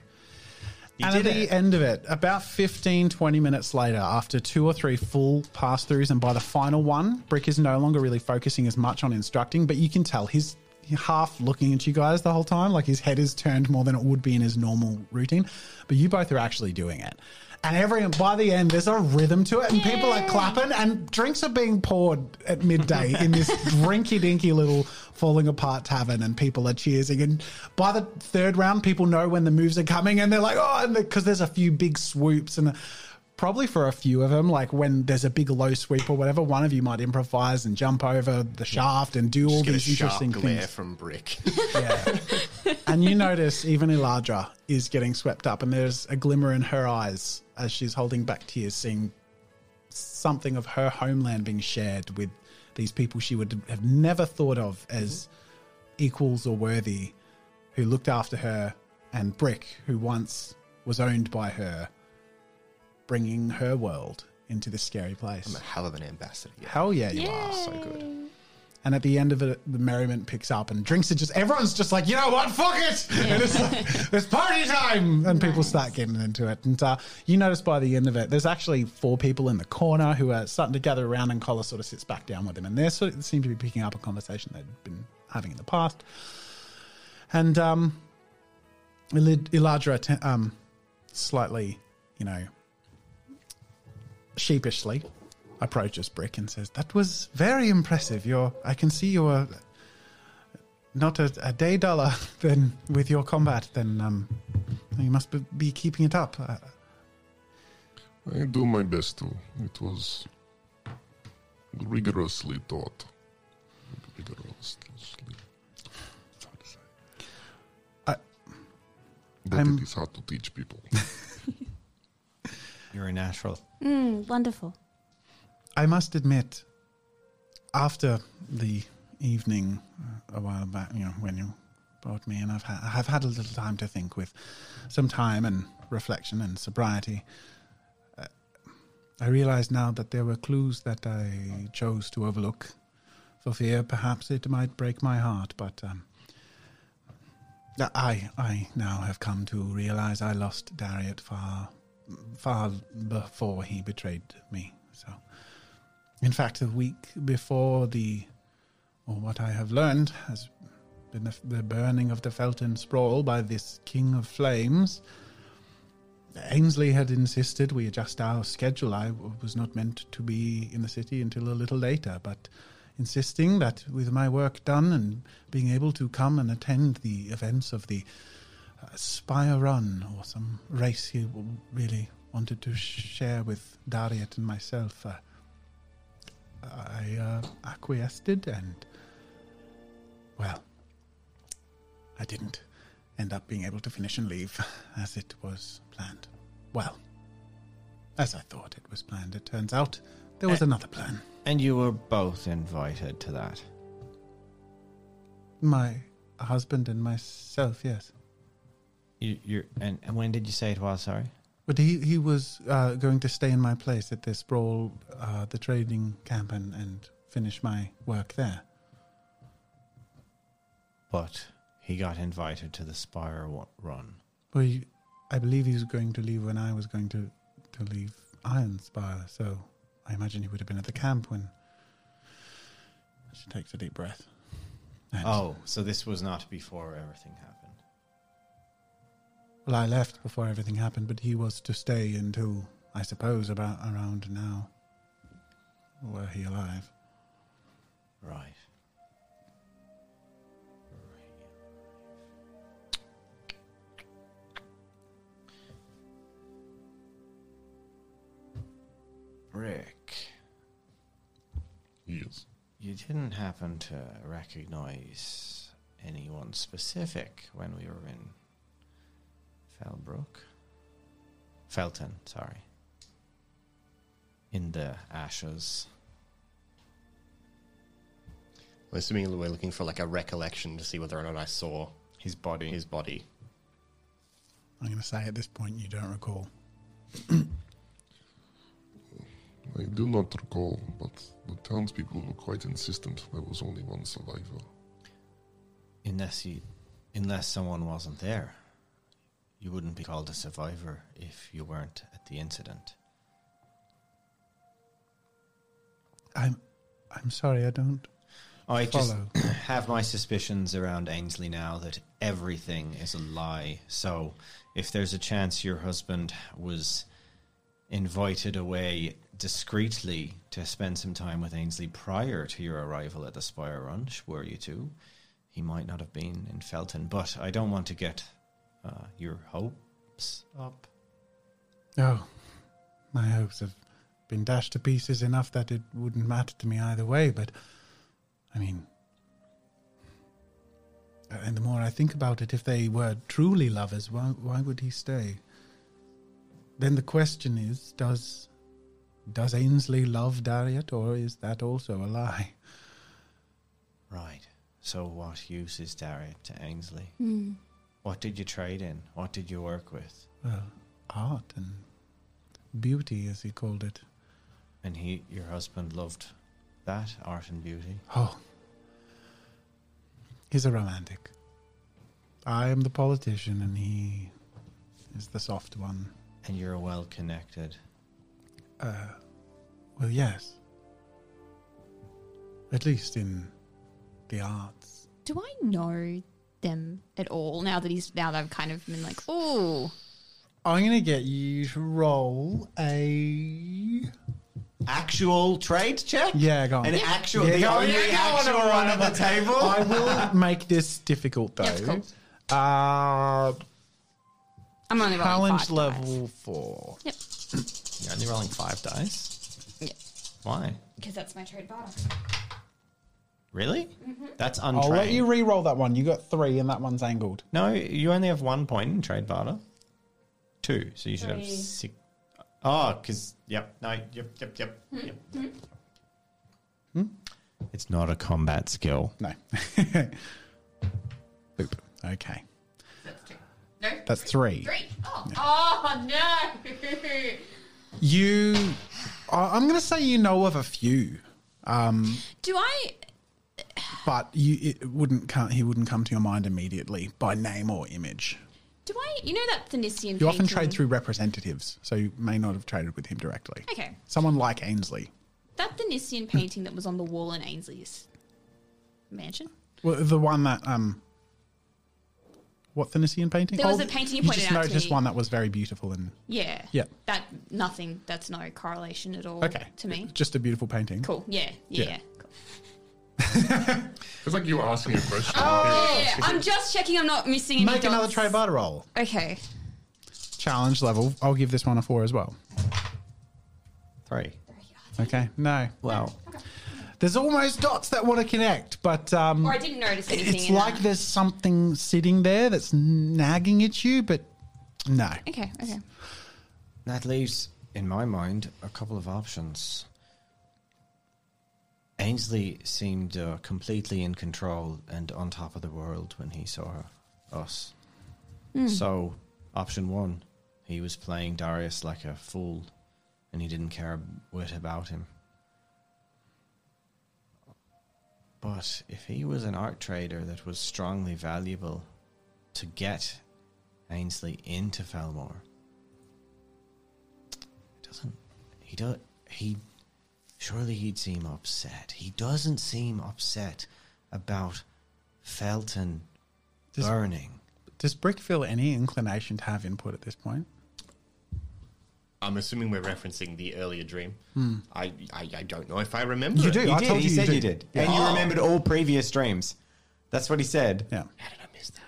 And at the end of it, about 15, 20 minutes later, after 2 or 3 full pass-throughs, and by the final one, Brick is no longer really focusing as much on instructing, but you can tell he's half looking at you guys the whole time, like his head is turned more than it would be in his normal routine, but you both are actually doing it. And by the end, there's a rhythm to it, and people are clapping, and drinks are being poured at midday in this rinky-dinky little falling-apart tavern, and people are cheersing. And by the third round, people know when the moves are coming, and they're like, oh, because there's a few big swoops, and probably for a few of them, like when there's a big low sweep or whatever, one of you might improvise and jump over the shaft and do all these interesting things. Just get a sharp glare from Brick. Yeah. And you notice even Eladra is getting swept up, and there's a glimmer in her eyes as she's holding back tears, seeing something of her homeland being shared with these people she would have never thought of as equals or worthy, who looked after her, and Brick, who once was owned by her, bringing her world into this scary place. I'm a hell of an ambassador. Yeah. Hell yeah, you are. So good. And at the end of it, the merriment picks up, and drinks are just, everyone's just like, you know what, fuck it! Yeah. And it's like, it's party time! And people start getting into it. And you notice by the end of it, there's actually 4 people in the corner who are starting to gather around, and Collar sort of sits back down with him. And they seem to be picking up a conversation they'd been having in the past. And Eladra slightly, sheepishly approaches Brick and says, that was very impressive. I can see you're not a day duller than with your combat. Then you must be keeping it up. I do my best to. It was rigorously taught. Rigorously. It's hard to say. But it is hard to teach people. You're a natural. Wonderful. I must admit, after the evening a while back, when you brought me in, I've had a little time to think, with some time and reflection and sobriety. I realize now that there were clues that I chose to overlook for fear. Perhaps it might break my heart, but I now have come to realize I lost Dariet far before he betrayed me. So, in fact, a week before what I have learned has been the burning of the Felton Sprawl by this King of Flames. Ainsley had insisted we adjust our schedule. I was not meant to be in the city until a little later, but insisting that with my work done and being able to come and attend the events of the Spire Run, or some race he really wanted to share with Dariet and myself, I acquiesced, and, well, I didn't end up being able to finish and leave as it was planned. Well, as I thought it was planned, it turns out there was another plan. And you were both invited to that? My husband and myself, yes. And when did you say it was, sorry? But he was going to stay in my place at this brawl, the trading camp, and finish my work there. But he got invited to the Spire Run. Well, I believe he was going to leave when I was going to leave Ironspire, so I imagine he would have been at the camp when... She takes a deep breath. And so this was not before everything happened. Well, I left before everything happened, but he was to stay until, I suppose, about around now. Were he alive? Right. Rick. Yes? You didn't happen to recognize anyone specific when we were in... Felton, sorry. In the ashes. We're assuming we're looking for a recollection to see whether or not I saw his body. I'm going to say at this point you don't recall. I do not recall, but the townspeople were quite insistent there was only one survivor. Unless someone wasn't there, you wouldn't be called a survivor if you weren't at the incident. I'm sorry, I don't follow. I just have my suspicions around Ainsley now that everything is a lie. So if there's a chance your husband was invited away discreetly to spend some time with Ainsley prior to your arrival at the Spire Run, were you two, he might not have been in Felton. But I don't want to get your hopes up. Oh, my hopes have been dashed to pieces enough that it wouldn't matter to me either way, but I mean, and the more I think about it, if they were truly lovers, why would he stay? Then the question is, does Ainsley love Dariet, or is that also a lie? Right. So what use is Dariet to Ainsley? Mm. What did you trade in? What did you work with? Well, art and beauty, as he called it. And your husband loved that, art and beauty? Oh. He's a romantic. I am the politician and he is the soft one. And you're well-connected. Well, yes. At least in the arts. Do I know them at all now that I've kind of been like, ooh. I'm going to get you to roll a... actual trade check? Yeah, go on. An actual... Yeah, the only actual one on the table. I will make this difficult, though. Yeah, cool. I'm only rolling challenge 5 level dice. 4. Yep. You're only rolling 5 dice? Yep. Why? Because that's my trade bar. Really? Mm-hmm. That's untrained. I'll let you re-roll that one. You got 3 and that one's angled. No, you only have 1 point in trade barter. 2, so you should 3. Have 6. Oh, because, yep, no, yep. Mm-hmm. Yep. Mm-hmm. It's not a combat skill. No. Boop. Okay. That's 2. No? That's 3. 3. Oh, yeah. Oh no. I'm going to say you know of a few. Do I? But he wouldn't come to your mind immediately by name or image. Do I? You know that Thanissia. You often trade through representatives, so you may not have traded with him directly. Okay. Someone like Ainsley. That Thanissia painting that was on the wall in Ainsley's mansion. Well, the one that what Thanissia painting? There was a painting you pointed out to me. You just noticed one that was very beautiful and yeah. That's no correlation at all. Okay. To me, just a beautiful painting. Cool. Yeah. Cool. It's like you were asking a question. Oh, yeah. I'm just checking I'm not missing any. Make another try barter roll. Okay. Challenge level. I'll give this one a 4 as well. 3. Okay. No. Wow. Okay. There's almost dots that want to connect, but or I didn't notice anything. It's like there's something sitting there that's nagging at you, but no. Okay. That leaves, in my mind, a couple of options. Ainsley seemed completely in control and on top of the world when he saw us. Mm. So, option 1, he was playing Darius like a fool and he didn't care a whit about him. But if he was an art trader that was strongly valuable to get Ainsley into Felmore, surely he'd seem upset. He doesn't seem upset about Felton burning. Does Brick feel any inclination to have input at this point? I'm assuming we're referencing the earlier dream. Hmm. I don't know if I remember. You do. He said you did. Yeah. And you remembered all previous dreams. That's what he said. Yeah. How did I miss that?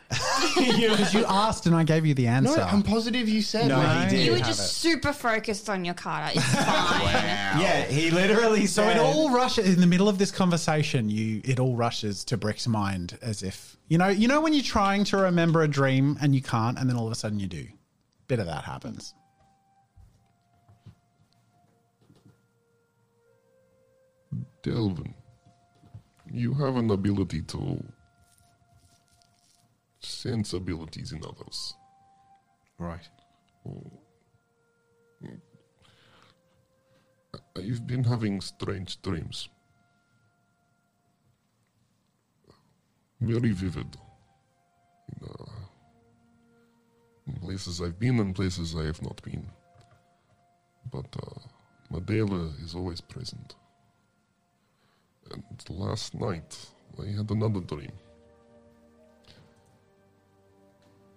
Because you asked and I gave you the answer. No, I'm positive you said. No, he did. You were just super focused on your Carter. It's fine. Wow. Yeah, he literally said. So it all rushes in the middle of this conversation. It all rushes to Brick's mind as if you know when you're trying to remember a dream and you can't, and then all of a sudden you do. Bit of that happens. Delvin, you have an ability to sense abilities in others. Right. You've been having strange dreams. Very vivid. In places I've been and places I have not been. But Medela is always present. And last night I had another dream.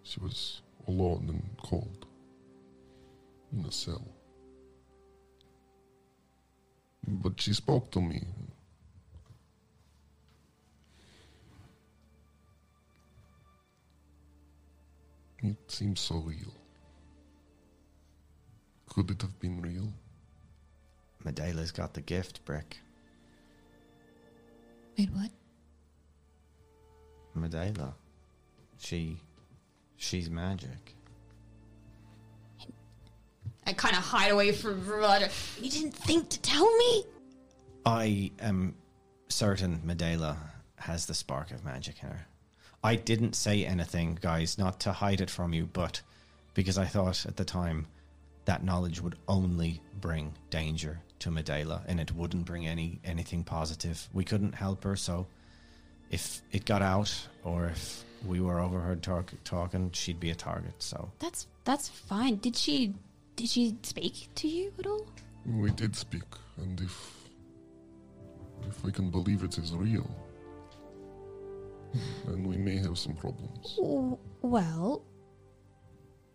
She was alone and cold in a cell. But she spoke to me. It seems so real. Could it have been real? Medela's got the gift, Brick. Wait, what? Medela. She's magic. I kind of hide away from Verada. You didn't think to tell me? I am certain Medela has the spark of magic in her. I didn't say anything, guys, not to hide it from you, but because I thought at the time that knowledge would only bring danger to Medela, and it wouldn't bring anything positive. We couldn't help her, so if it got out or if we were overheard talking, she'd be a target. So that's fine. Did she speak to you at all? We did speak, and if we can believe it is real, then we may have some problems. Well,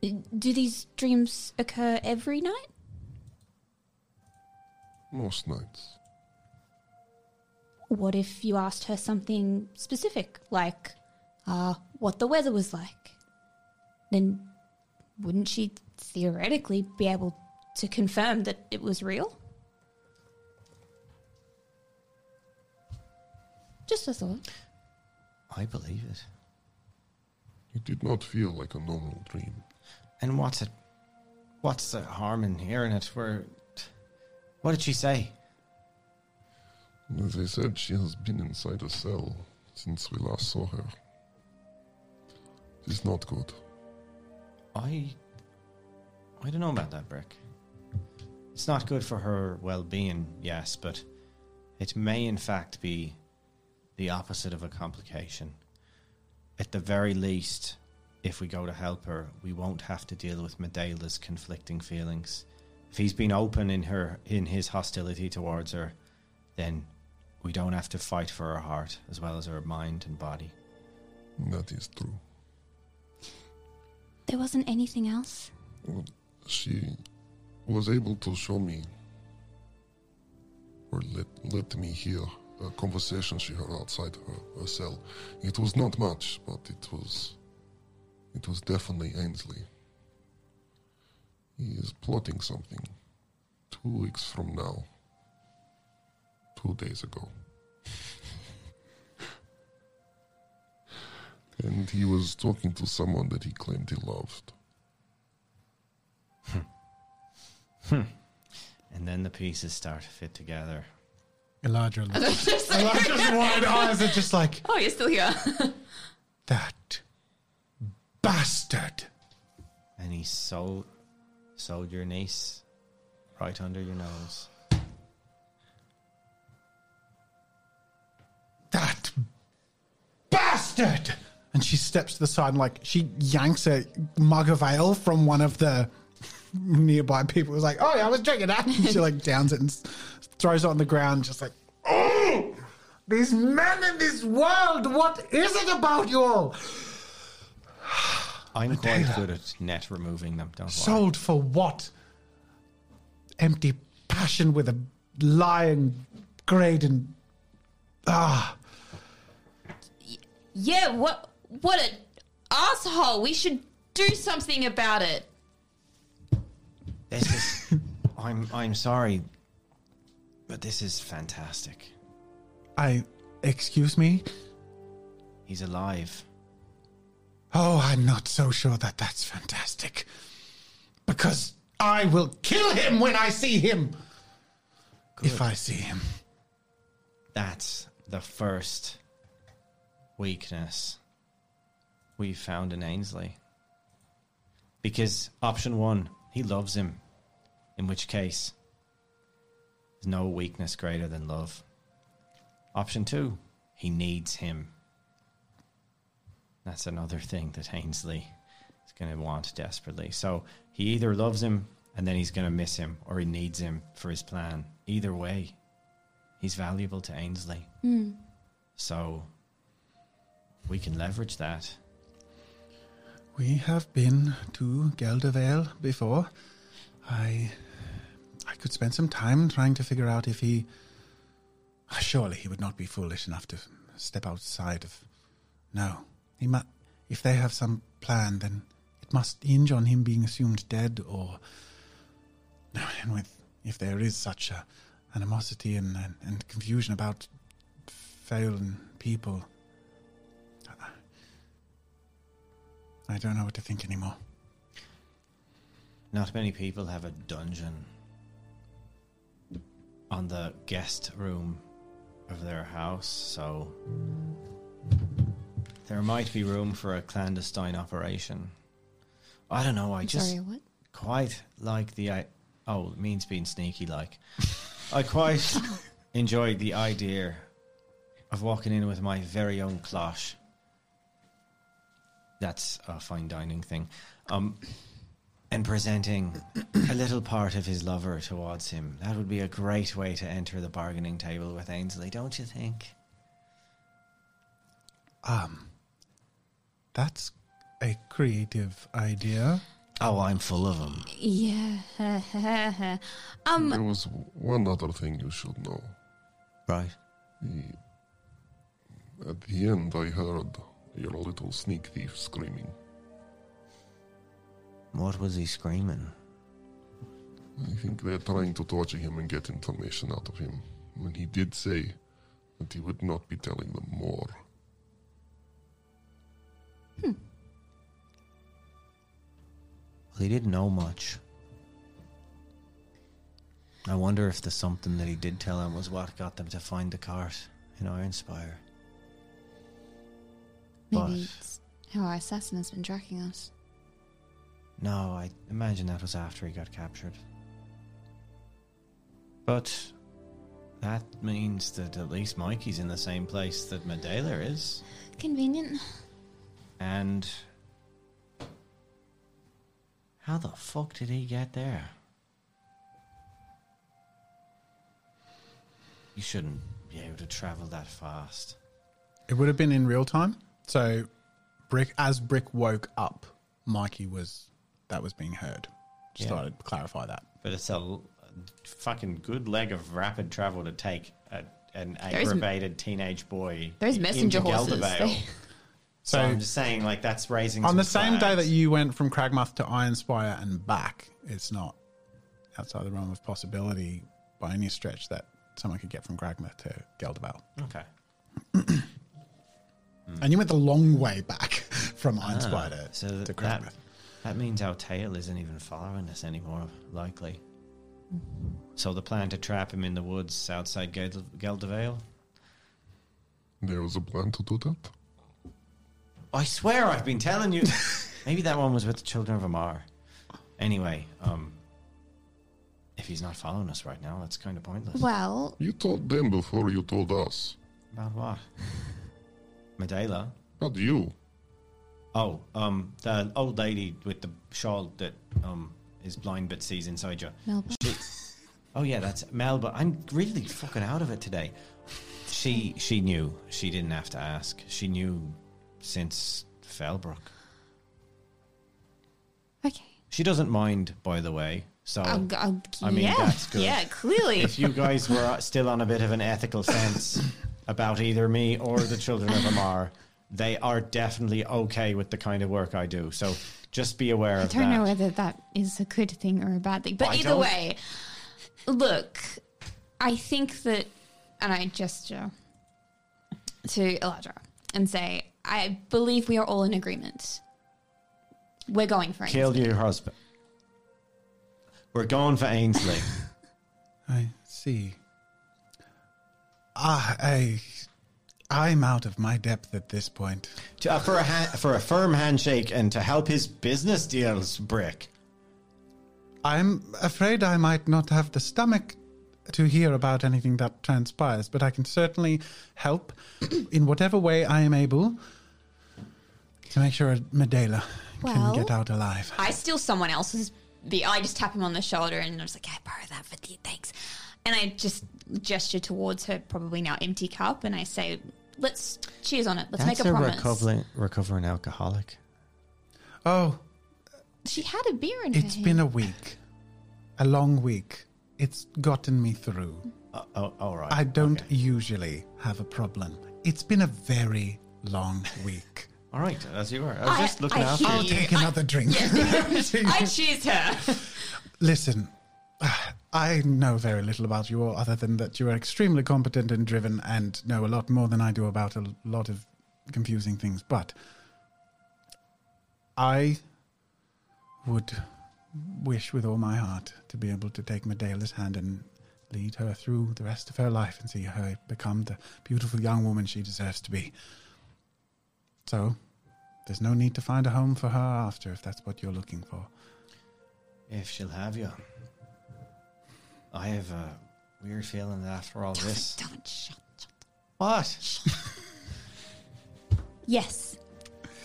do these dreams occur every night? Most nights. What if you asked her something specific, like what the weather was like? Then wouldn't she theoretically be able to confirm that it was real? Just a thought. I believe it. It did not feel like a normal dream. And what's the harm in hearing it? What did she say? As I said, she has been inside a cell since we last saw her. It's not good. I don't know about that, Brick. It's not good for her well-being, yes, but it may in fact be the opposite of a complication. At the very least, if we go to help her, we won't have to deal with Medela's conflicting feelings. If he's been open in his hostility towards her, then we don't have to fight for her heart as well as her mind and body. That is true. There wasn't anything else? Well, she was able to show me, or let me hear, a conversation she heard outside her cell. It was not much, but it was definitely Ainsley. He is plotting something. 2 weeks from now. 2 days ago. And he was talking to someone that he claimed he loved. And then the pieces start to fit together. Eladra's wide eyes are just like, oh, you're still here. That bastard. And he sold your niece right under your nose. That bastard! And she steps to the side and she yanks a mug of ale from one of the nearby people. It was like, oh yeah, I was drinking that. And she downs it and throws it on the ground, just like, oh, these men in this world, what is it about you all? I'm quite good at net removing them. Don't sold lie. For what? Empty passion with a lying grade and yeah, what an asshole. We should do something about it. This is... I'm sorry, but this is fantastic. Excuse me? He's alive. Oh, I'm not so sure that that's fantastic. Because I will kill him when I see him. Good. If I see him. That's the first... weakness we found in Ainsley. Because option one, he loves him. In which case, There's no weakness greater than love. Option two, he needs him. That's another thing that Ainsley is going to want desperately. So he either loves him and then he's going to miss him, or he needs him for his plan. Either way, he's valuable to Ainsley. Mm. So we can leverage that. We have been to Geldervale before. I could spend some time trying to figure out if he... Surely he would not be foolish enough to step outside of... No. He might, if they have some plan, then it must hinge on him being assumed dead, or... No, and if there is such a animosity and confusion about Phelan people... I don't know what to think anymore. Not many people have a dungeon on the guest room of their house, so there might be room for a clandestine operation. I don't know, I quite like the... it means being sneaky, like. I quite enjoyed the idea of walking in with my very own cloche. That's a fine dining thing. And presenting a little part of his lover towards him. That would be a great way to enter the bargaining table with Ainsley, don't you think? That's a creative idea. Oh, I'm full of them. Yeah. There was one other thing you should know. Right. At the end, I heard... your little sneak thief screaming. What was he screaming? I think they're trying to torture him and get information out of him. And he did say that he would not be telling them more. Well, he didn't know much. I wonder if the something that he did tell him was what got them to find the cart in Ironspire. Maybe it's how our assassin has been tracking us. No, I imagine that was after he got captured. But that means that at least Mikey's in the same place that Medela is. Convenient. And how the fuck did he get there? You shouldn't be able to travel that fast. It would have been in real time. So, Brick woke up, Mikey was being heard. Just thought I'd clarify that. But it's a fucking good leg of rapid travel to take an aggravated teenage boy. Those messenger horses. So I'm just saying, like, that's raising. On the same day that you went from Cragmouth to Ironspire and back, it's not outside the realm of possibility by any stretch that someone could get from Cragmouth to Geldervale. Okay. And you went the long way back from Ironspire to Cragmouth. That means our tail isn't even following us anymore, likely. Mm-hmm. So the plan to trap him in the woods outside Geldervale? There was a plan to do that? I swear I've been telling you. Maybe that one was with the Children of Amar. Anyway, if he's not following us right now, that's kind of pointless. Well... You told them before you told us. About what? Medela? Not you. Oh, the old lady with the shawl that is blind but sees inside you. Melba. That's Melba. I'm really fucking out of it today. She knew. She didn't have to ask. She knew since Felbrook. Okay. She doesn't mind, by the way. So, that's good. Yeah, clearly. If you guys were still on a bit of an ethical fence... about either me or the Children of Amar, they are definitely okay with the kind of work I do. So just be aware of that. I don't know whether that is a good thing or a bad thing. But either way, look, I think that... And I gesture to Eladra and say, I believe we are all in agreement. We're going for Ainsley. Kill your husband. We're going for Ainsley. I see. I'm out of my depth at this point. For a firm handshake and to help his business deals, Brick. I'm afraid I might not have the stomach to hear about anything that transpires, but I can certainly help in whatever way I am able to make sure Medela can get out alive. I steal someone else's vehicle. I just tap him on the shoulder and I was like, I borrow that for you, thanks. And I just gesture towards her probably now empty cup and I say, let's cheers on it. Let's make a promise. That's a recovering alcoholic. Oh. She had a beer in her hand. It's been a week. A long week. It's gotten me through. All right. I don't usually have a problem. It's been a very long week. All right, as you are. I was just looking after you. I'll take another drink. Yes. I cheers her. Listen, I know very little about you all other than that you are extremely competent and driven and know a lot more than I do about a lot of confusing things, but I would wish with all my heart to be able to take Medela's hand and lead her through the rest of her life and see her become the beautiful young woman she deserves to be. So, there's no need to find a home for her after, if that's what you're looking for. If she'll have you. I have a weird feeling that after all this... Don't shut. What? Shut. Yes.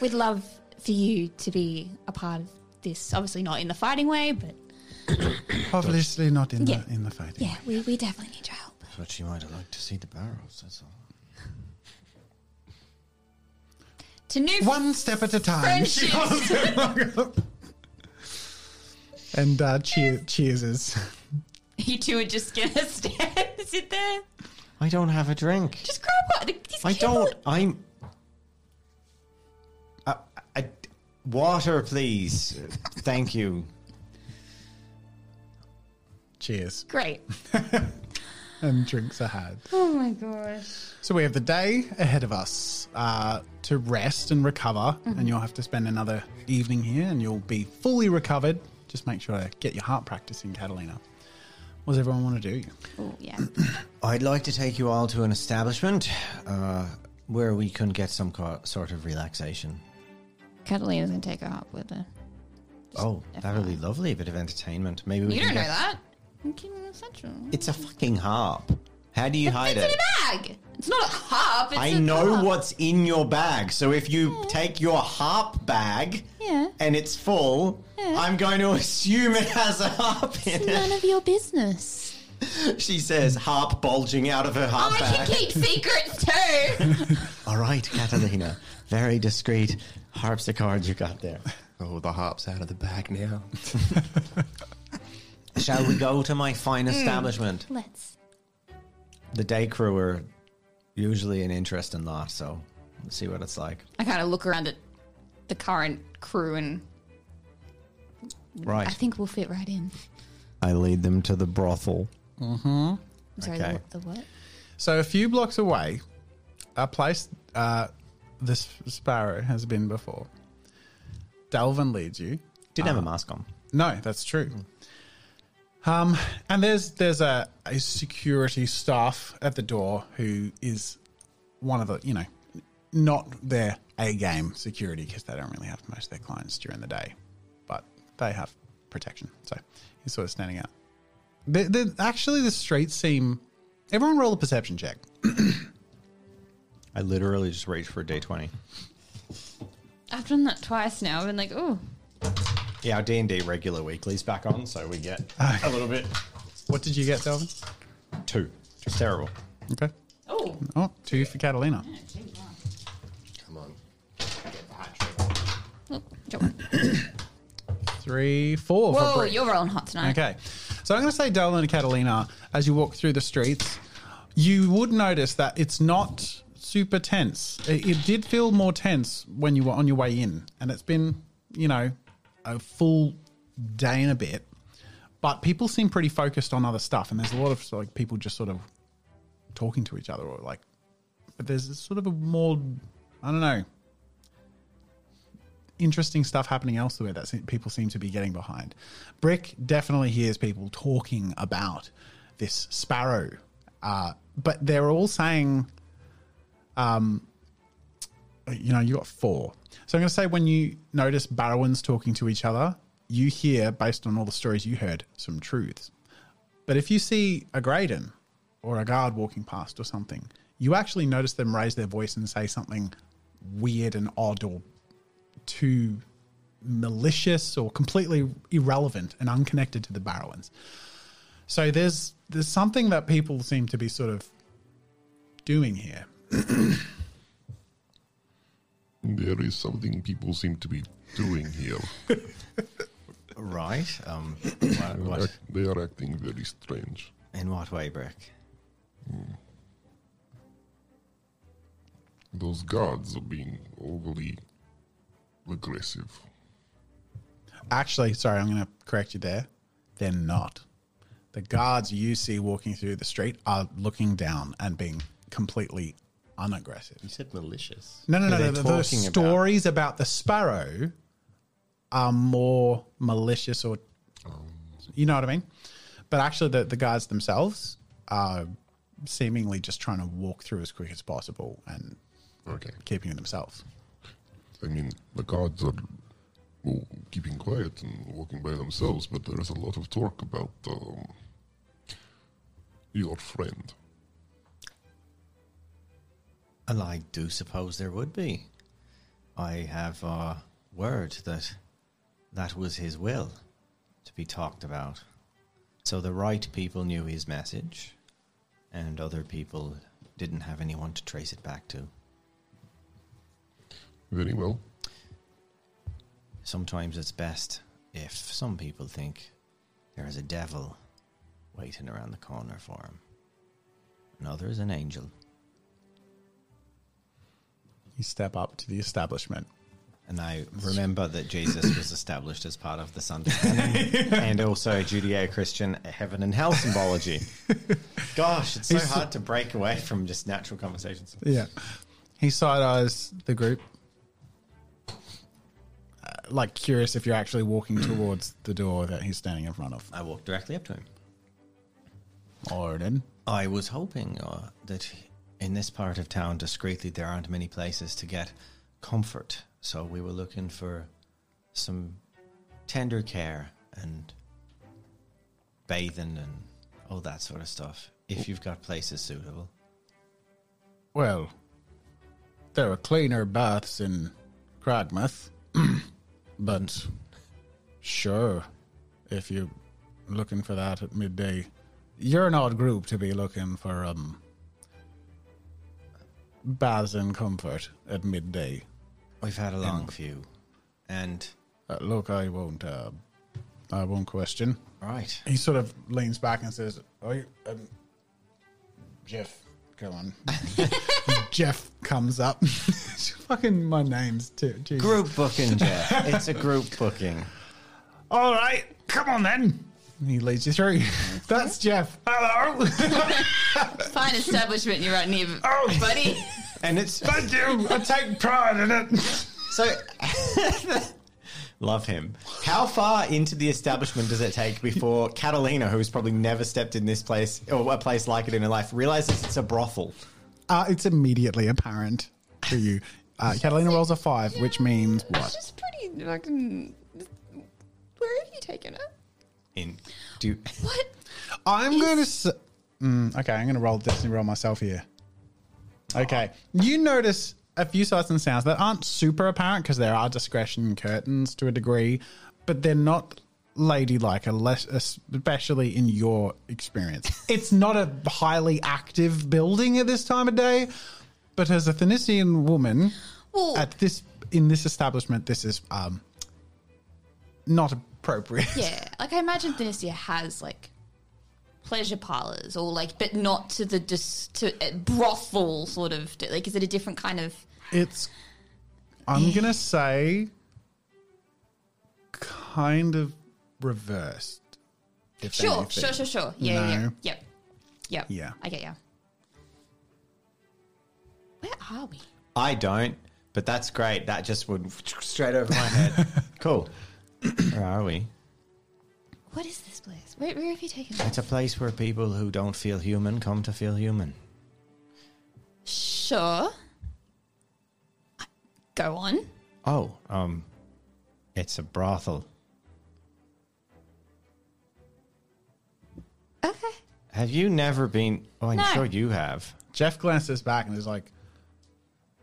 We'd love for you to be a part of this, obviously not in the fighting way, but obviously not in the fighting way. Yeah, we definitely need your help. But she might have liked to see the barrels, that's all. To new one step at a time. And cheers. You two are just gonna sit there. I don't have a drink. Just grab one. Water, please. Thank you. Cheers. Great. And drinks are had. Oh my gosh. So we have the day ahead of us to rest and recover, and you'll have to spend another evening here, and you'll be fully recovered. Just make sure to get your heart practice in, Catalina. What does everyone want to do? Oh, yeah. I'd like to take you all to an establishment where we can get some sort of relaxation. Catalina's going to take her up with her. That would be lovely. A bit of entertainment. Maybe we don't know that. I'm keeping it central. It's a fucking harp. How do you hide it? It's in a bag. It's not a harp. It's I know what's in your bag. So if you take your harp bag and it's full, I'm going to assume it has a harp in it. It's none of your business. She says, harp bulging out of her harp bag. I can keep secrets too. All right, Catalina. Very discreet. Harp's the card you got there. Oh, the harp's out of the bag now. Shall we go to my fine establishment? Let's. The day crew are usually an interesting lot, so we'll see what it's like. I kind of look around at the current crew and... Right. I think we'll fit right in. I lead them to the brothel. Mm-hmm. I'm sorry, okay. The what? So a few blocks away, a place... this Sparrow has been before. Delvin leads you. Didn't have a mask on. No, that's true. And there's a security staff at the door who is one of the, not their A-game security because they don't really have most of their clients during the day, but they have protection. So he's sort of standing out. Actually, the streets seem... Everyone roll a perception check. I literally just raged for day 20. I've done that twice now. I've been like, ooh. Yeah, our D&D regular weekly's back on, so we get a little bit. What did you get, Delvin? 2. Just terrible. Okay. Oh, 2 for Catalina. Yeah, come on. Get the hat trick. Oh, 3, 4 for Brick. You're rolling hot tonight. Okay. So I'm going to say Delvin and Catalina, as you walk through the streets, you would notice that it's not... super tense. It did feel more tense when you were on your way in, and it's been, a full day and a bit, but people seem pretty focused on other stuff, and there's a lot of people just sort of talking to each other but there's sort of a more, I don't know, interesting stuff happening elsewhere that people seem to be getting behind. Brick definitely hears people talking about this Sparrow, but they're all saying... you got 4. So I'm going to say when you notice Barrowans talking to each other, you hear, based on all the stories you heard, some truths. But if you see a Graydon or a guard walking past or something, you actually notice them raise their voice and say something weird and odd or too malicious or completely irrelevant and unconnected to the Barrowlands. So there's something that people seem to be sort of doing here. There is something people seem to be doing here. Right. What? They are acting very strange. In what way, Brick? Those guards are being overly aggressive. Actually, sorry, I'm going to correct you there. They're not. The guards you see walking through the street are looking down and being completely unaggressive. You said malicious. No. The stories about the sparrow are more malicious or... You know what I mean? But actually the guards themselves are seemingly just trying to walk through as quick as possible and keeping themselves. I mean, the guards are keeping quiet and walking by themselves, but there is a lot of talk about your friend. And I do suppose there would be. I have word that was his will to be talked about. So the right people knew his message, and other people didn't have anyone to trace it back to. Very well. Sometimes it's best if some people think there is a devil waiting around the corner for him, and others an angel. You step up to the establishment. And I remember that Jesus was established as part of the Sunday canon and also Judeo-Christian heaven and hell symbology. Gosh, it's so hard to break away from just natural conversations. Yeah. He side-eyes the group, like curious if you're actually walking towards the door that he's standing in front of. I walked directly up to him. Alright. I was hoping that in this part of town, discreetly, there aren't many places to get comfort. So we were looking for some tender care and bathing and all that sort of stuff, if you've got places suitable. Well, there are cleaner baths in Cragmouth, but sure, if you're looking for that at midday, you're an odd group to be looking for baths in comfort at midday. We've had a long few, and... look, I won't question. Right. He sort of leans back and says, Jeff, come on. Jeff comes up. Fucking my name's too. Jesus. Group booking, Jeff. It's a group booking. All right, come on then. And he leads you through. That's Jeff. Hello. Fine establishment you're at, Neve. Oh, buddy. And it's thank you. I take pride in it. So, love him. How far into the establishment does it take before Catalina, who's probably never stepped in this place or a place like it in her life, realizes it's a brothel? It's immediately apparent to you. Catalina rolls a 5, which means what? It's just pretty. Like, where have you taken it? What? I'm going to roll myself here. Okay. You notice a few sights and sounds that aren't super apparent because there are discretion curtains to a degree, but they're not ladylike, especially in your experience. It's not a highly active building at this time of day, but as a Thanisian woman in this establishment, this is not appropriate. Yeah, like I imagine Thanissia has like pleasure parlors, or like, but not to the brothel sort of. Like, is it a different kind of? It's. I'm gonna say, kind of reversed. Sure. Yeah. Okay, yeah. Where are we? I don't, but that's great. That just went straight over my head. Cool. Where are we? What is this place? Where have you taken it? It's a place where people who don't feel human come to feel human. Sure. Go on. Oh, it's a brothel. Okay. Have you never been? Oh, I'm sure you have. Jeff glances back and is like,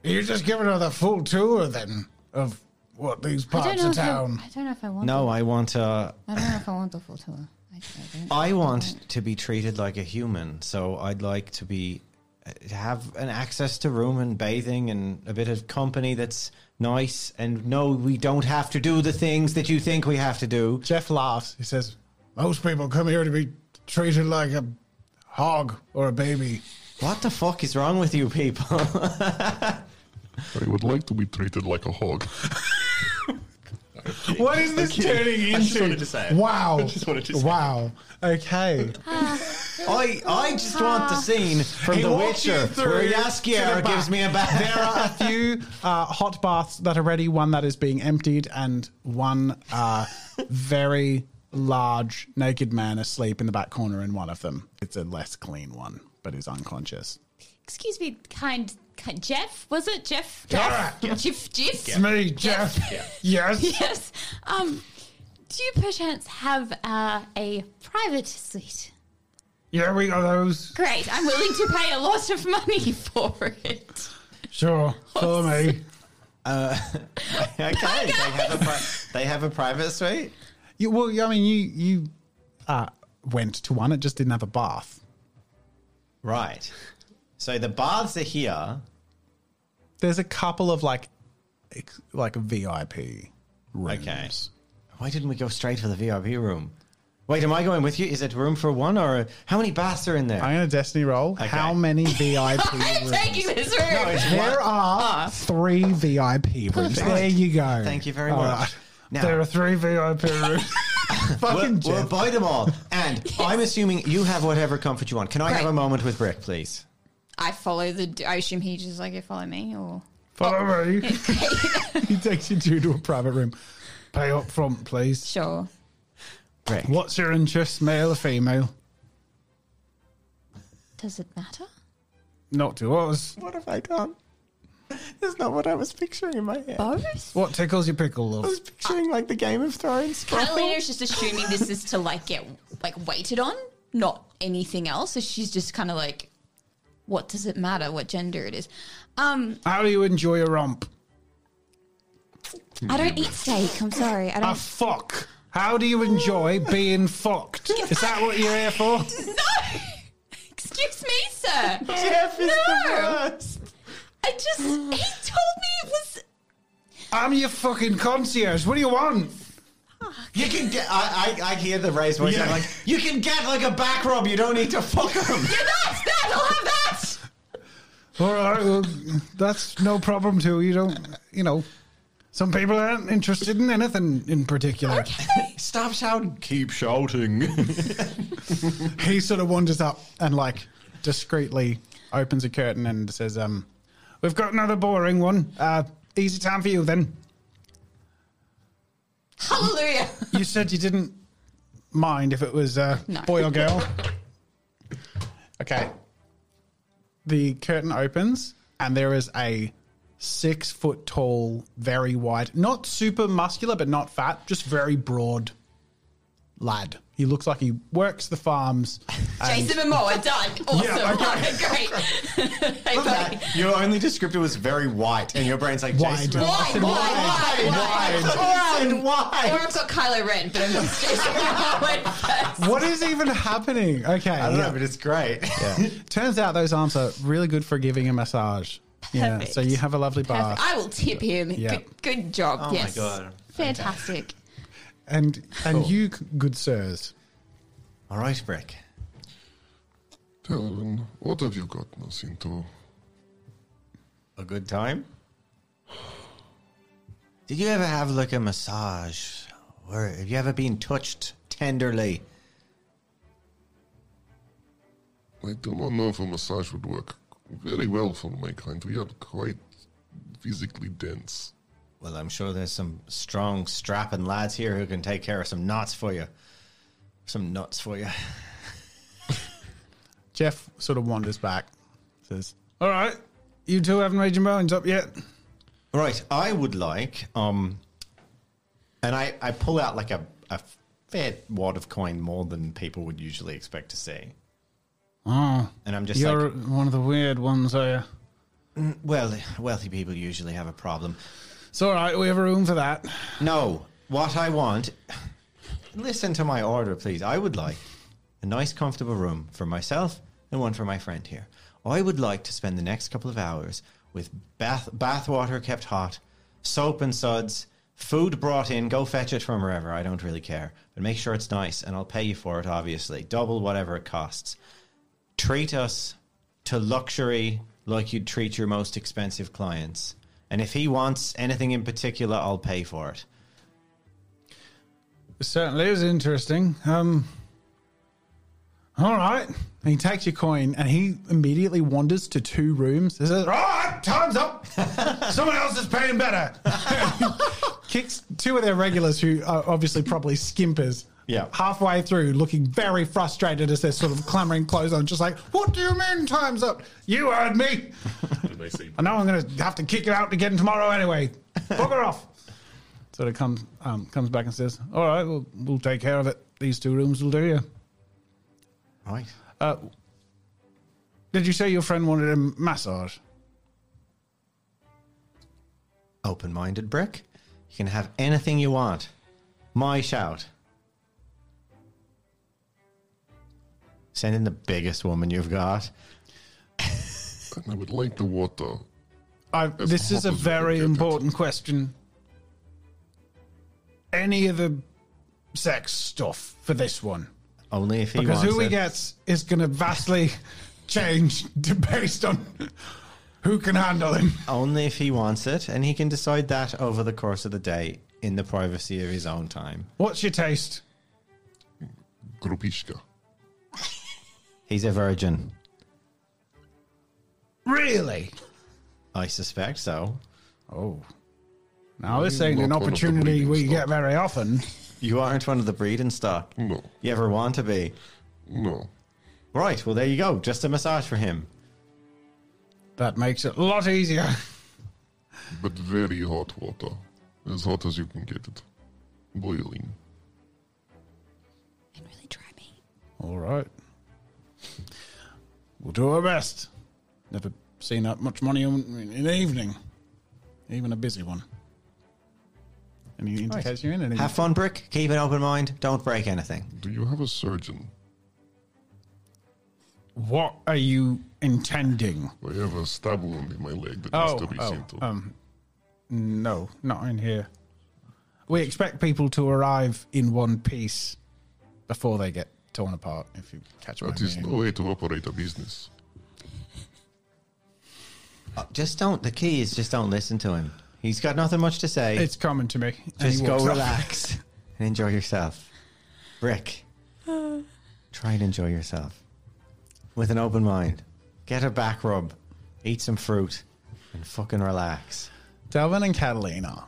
"Are you just giving her the full tour then of what these parts of town?" I don't know if I want. No, I want a. I don't know if I want the full tour. I want to be treated like a human, so I'd like to be have an access to room and bathing and a bit of company that's nice. And no, we don't have to do the things that you think we have to do. Jeff laughs. He says, "Most people come here to be treated like a hog or a baby." What the fuck is wrong with you people? I would like to be treated like a hog. Okay. What is this turning into? I just wanted to say it. Wow. I just wanted to say it. Okay. I just want the scene from The Witcher where Yaskier gives me a bath. There are a few hot baths that are ready, one that is being emptied, and one very large naked man asleep in the back corner in one of them. It's a less clean one, but is unconscious. Excuse me, kind Jeff, was it? Jeff? Jeff? Yeah. Jeff? It's me, Jeff. Yeah. Yes. Yes. Do you perchance have a private suite? Yeah, we got those. Great. I'm willing to pay a lot of money for it. Sure. Follow me. Okay. They have a private suite? You went to one. It just didn't have a bath. Right. So the baths are here. There's a couple of like VIP rooms. Okay. Why didn't we go straight for the VIP room? Wait, am I going with you? Is it room for one or how many baths are in there? I'm going to destiny roll. Okay. How many VIP rooms? I'm taking this room. No, there are three VIP rooms. There you go. Thank you very much. Right. Now, there are three VIP rooms. We'll buy them all. And I'm assuming you have whatever comfort you want. Can I have a moment with Brick, please? I assume he just like, follow me or... Follow me. He takes you two to a private room. Pay up front, please. Sure. Brick. What's your interest, male or female? Does it matter? Not to us. What have I done? That's not what I was picturing in my head. Both? What tickles your pickle, love? I was picturing like the Game of Thrones. Catalina's just assuming this is to like get like waited on, not anything else. So she's just kind of like, what does it matter what gender it is? How do you enjoy a romp? I don't eat steak. I'm sorry. I don't. A fuck. How do you enjoy being fucked? Is that what you're here for? No. Excuse me, sir. Jeff is the worst. He told me it was... I'm your fucking concierge. What do you want? Fuck. You can get... I hear the raised voice. Yeah. Like, you can get like a back rub. You don't need to fuck him. Yeah, I'll have that. All right, well, that's no problem too. You don't... You know, some people aren't interested in anything in particular. Okay. Stop shouting. Keep shouting. He sort of wanders up and like discreetly opens a curtain and says, we've got another boring one. Easy time for you then. Hallelujah. You said you didn't mind if it was boy or girl. Okay. The curtain opens and there is a 6 foot tall, very wide, not super muscular, but not fat, just very broad lad. He looks like he works the farms. Jason Momoa, done. Awesome. Yeah, okay. Great. Hey, buddy. Your only descriptor was very white, and your brain's like, wide. Jason Wide. Or I've got Kylo Ren, but I'm just Jason Momoa first. What is even happening? Okay. I don't know, but it's great. Yeah. Turns out those arms are really good for giving a massage. Perfect. Yeah, so you have a lovely bath. I will tip him. Yeah. Good job. Oh, yes. My God. Fantastic. Okay. And cool. You, good sirs. All right, Brick. Delvin, what have you gotten us into? A good time? Did you ever have, like, a massage? Or have you ever been touched tenderly? I do not know if a massage would work very well for my kind. We are quite physically dense. Well, I'm sure there's some strong, strapping lads here who can take care of some knots for you. Jeff sort of wanders back, says, all right, you two haven't made your minds up yet. Right, I would like, and I pull out like a fair wad of coin more than people would usually expect to see. Oh, and I'm just you're like, one of the weird ones, are you? Well, wealthy people usually have a problem. It's all right, we have room for that. No, what I want... Listen to my order, please. I would like a nice, comfortable room for myself and one for my friend here. I would like to spend the next couple of hours with bath water kept hot, soap and suds, food brought in. Go fetch it from wherever. I don't really care. But make sure it's nice, and I'll pay you for it, obviously. Double whatever it costs. Treat us to luxury like you'd treat your most expensive clients. And if he wants anything in particular, I'll pay for it. It certainly is interesting. All right. And he takes your coin, and he immediately wanders to two rooms. He says, all right, time's up. Someone else is paying better. Kicks two of their regulars, who are obviously probably skimpers. Yeah. Halfway through, looking very frustrated as they're sort of clambering clothes on, just like, what do you mean time's up? You heard me. I know I'm going to have to kick it out again tomorrow anyway. Bugger off. Sort of comes back and says, all right, we'll take care of it. These two rooms will do you. Right. Did you say your friend wanted a massage? Open-minded Brick. You can have anything you want. My shout. Send in the biggest woman you've got. And I would like the water. This is a very important question. Any of the sex stuff for this one? Only if he wants it. Because who he gets is going to vastly change based on who can handle him. Only if he wants it, and he can decide that over the course of the day in the privacy of his own time. What's your taste? Goprishka. He's a virgin. Really? I suspect so. Oh. Now, this ain't an opportunity we get very often. You aren't one of the breeding stock? No. You ever want to be? No. Right, well, there you go. Just a massage for him. That makes it a lot easier. But very hot water. As hot as you can get it. Boiling. And really dry meat. All right. We'll do our best. Never seen that much money in an evening. Even a busy one. And he indicates you in anything. Have fun, Brick. Keep an open mind. Don't break anything. Do you have a surgeon? What are you intending? I have a stab wound in my leg that needs to be seen to. No, not in here. We expect people to arrive in one piece before they get torn apart, if you catch my meaning. That is no way to operate a business. Just don't. The key is just don't listen to him. He's got nothing much to say. It's common to me. Just go relax and enjoy yourself. Brick, try and enjoy yourself. With an open mind. Get a back rub. Eat some fruit. And fucking relax. Delvin and Catalina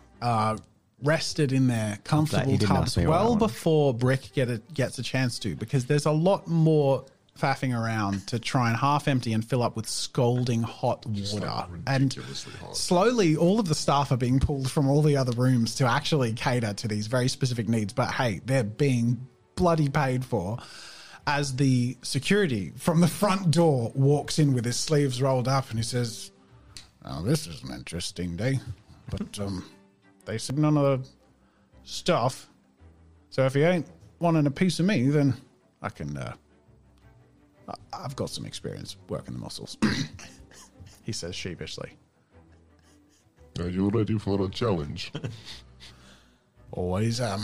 rested in their comfortable tubs well before Brick gets a chance to, because there's a lot more faffing around to try and half empty and fill up with scalding hot water. And slowly all of the staff are being pulled from all the other rooms to actually cater to these very specific needs. But hey, they're being bloody paid for as the security from the front door walks in with his sleeves rolled up and he says, oh, this is an interesting day. But they said none of the stuff. So if you ain't wanting a piece of me, then I can... I've got some experience working the muscles. He says sheepishly. Are you ready for a challenge? Always am.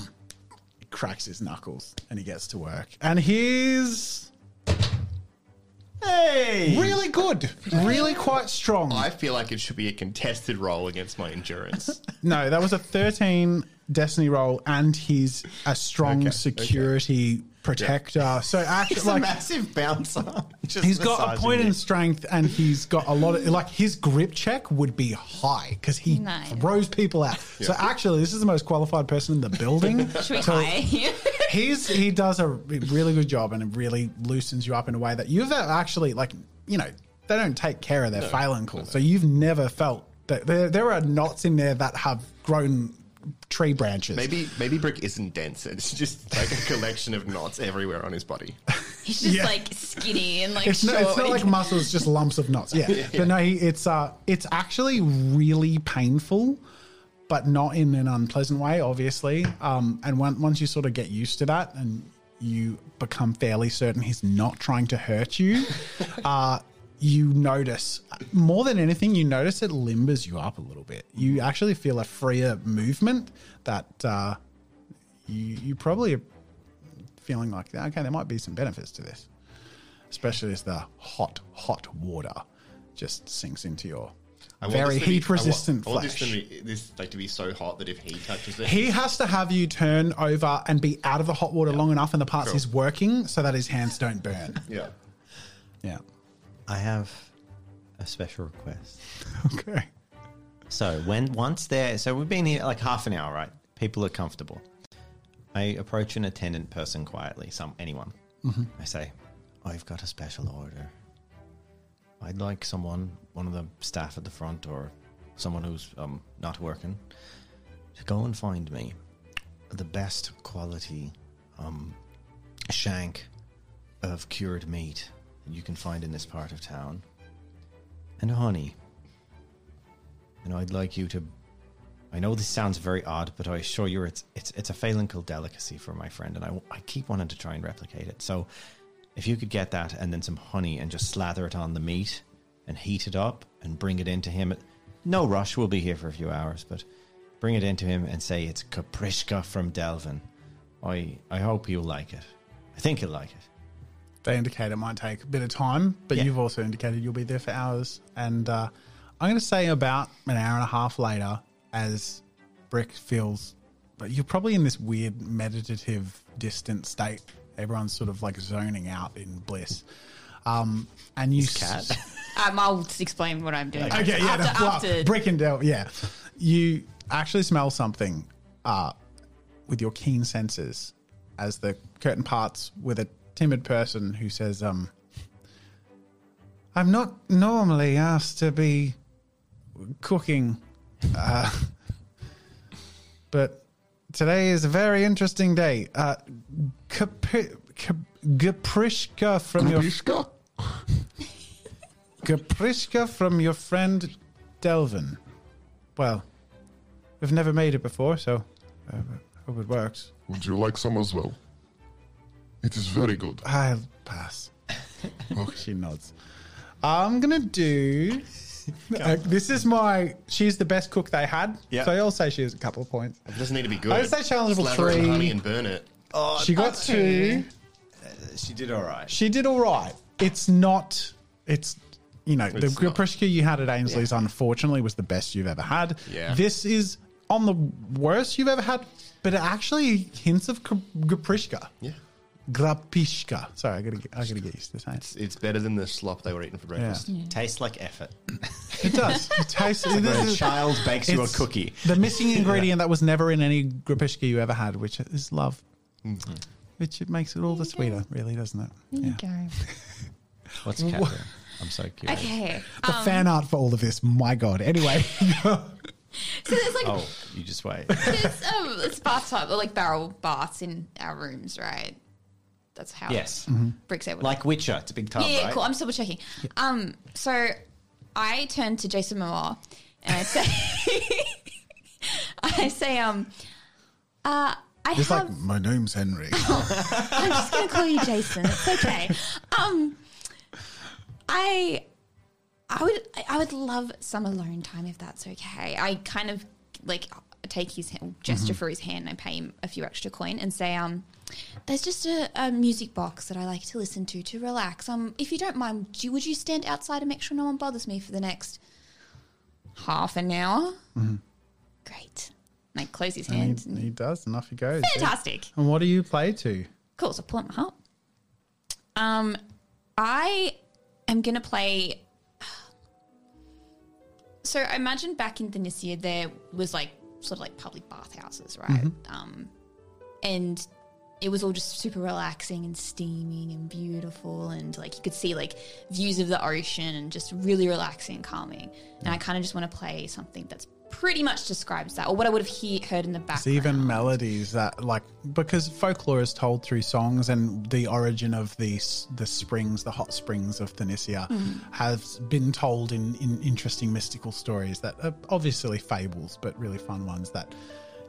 He cracks his knuckles and he gets to work. And he's... Hey! Really good. Really quite strong. I feel like it should be a contested roll against my endurance. No, that was a 13 destiny roll and he's a strong security... Okay. Protector. Yeah. So actually, he's like a massive bouncer. He's got a point in strength, and he's got a lot of like his grip check would be high because he throws people out. Yeah. So actually, this is the most qualified person in the building. Should we hire him? He does a really good job, and it really loosens you up in a way that you've actually like they don't take care of their Phelan Cull, so you've never felt that there are knots in there that have grown tree branches. Maybe Brick isn't dense. It's just like a collection of knots everywhere on his body. He's just like skinny and like short. It's not like muscles, just lumps of knots. Yeah. But no, it's actually really painful, but not in an unpleasant way, obviously. And once you sort of get used to that and you become fairly certain he's not trying to hurt you, you notice, more than anything, you notice it limbers you up a little bit. You actually feel a freer movement that you probably are feeling like, okay, there might be some benefits to this, especially as the hot water just sinks into your very heat-resistant flesh. I want this like to be so hot that if he touches it... He has to have you turn over and be out of the hot water long enough in the parts he's working so that his hands don't burn. Yeah. Yeah. I have a special request. Okay. So we've been here like half an hour, right? People are comfortable. I approach an attendant person quietly, anyone. Mm-hmm. I say, I've got a special order. I'd like one of the staff at the front or someone who's not working, to go and find me the best quality shank of cured meat you can find in this part of town, and honey. And I'd like you to... I know this sounds very odd, but I assure you it's a Phelan Cull delicacy for my friend, and I keep wanting to try and replicate it. So if you could get that and then some honey and just slather it on the meat and heat it up and bring it into him... No rush, we'll be here for a few hours, but bring it into him and say it's Goprishka from Delvin. I hope he'll like it. I think he'll like it. They indicate it might take a bit of time, but you've also indicated you'll be there for hours. And I'm going to say about an hour and a half later, as Brick feels, but you're probably in this weird meditative distant state. Everyone's sort of like zoning out in bliss. And you... I'll explain what I'm doing. Okay, after Brick and Del, you actually smell something with your keen senses as the curtain parts with a timid person who says, I'm not normally asked to be cooking, but today is a very interesting day. Goprishka from Goprishka from your friend Delvin. Well, we've never made it before, so I hope it works. Would you like some as well? It is very good. I'll pass. Okay. She nods. I'm going to do... this is my... She's the best cook they had. Yep. So I'll say she has a couple of points. It doesn't need to be good. I'll say challenge level 3. Slather honey and burn it. Oh, she got 2. She did all right. It's not... It's... You know, the Goprishka you had at Ainsley's, unfortunately, was the best you've ever had. Yeah. This is on the worst you've ever had, but it actually hints of Goprishka. Yeah. Grapishka. Sorry, I gotta get used to this. It's better than the slop they were eating for breakfast. Yeah. Tastes like effort. It does. It tastes like a child bakes you a cookie. The missing ingredient that was never in any Grapishka you ever had, which is love. Mm-hmm. Which it makes it all the sweeter, really, doesn't it? There you go. What's Catherine? I'm so curious. Okay. The fan art for all of this. My God. Anyway. So there's like... Oh, you just wait. There's bathtub, or like barrel baths in our rooms, right? That's how Brick's able to... Like Witcher, it's a big tub, right? Yeah, cool. I'm still checking. Yeah. So I turn to Jason Momoa and I say... It's like, my name's Henry. Oh, I'm just going to call you Jason. It's okay. I would love some alone time if that's okay. I kind of like take his hand, gesture for his hand, and I pay him a few extra coin and say, there's just a music box that I like to listen to relax. If you don't mind, would you stand outside and make sure no one bothers me for the next half an hour? Mm-hmm. Great. And I close his hand. He does, and off he goes. Fantastic. And what do you play to? Cool, so pull up my harp. I am going to play... So I imagine back in Thanissia there was like sort of like public bathhouses, right? Mm-hmm. And it was all just super relaxing and steaming and beautiful, and like you could see like views of the ocean and just really relaxing and calming. And I kind of just want to play something that's pretty much describes that, or what I would have heard in the background. It's even melodies that, like, because folklore is told through songs, and the origin of the springs, the hot springs of Thanissia, has been told in interesting mystical stories that are obviously fables, but really fun ones that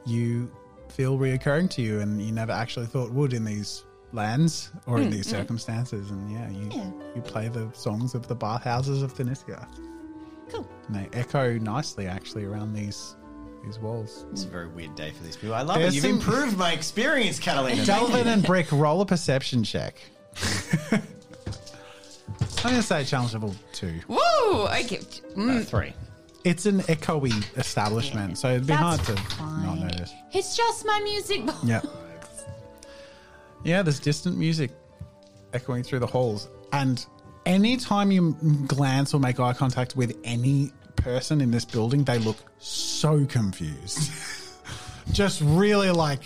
you feel reoccurring to you and you never actually thought would in these lands or in these circumstances. And you play the songs of the bathhouses of Thanissia. Cool. And they echo nicely, actually, around these walls. It's a very weird day for these people. I love it. You've improved my experience, Catalina. Delvin and Brick, roll a perception check. I'm going to say challenge level 2. Woo! Okay. 3. It's an echoey establishment, so it'd be hard to not notice. It's just my music box. Yep. Yeah, there's distant music echoing through the halls. And anytime you glance or make eye contact with any person in this building, they look so confused. Just really like,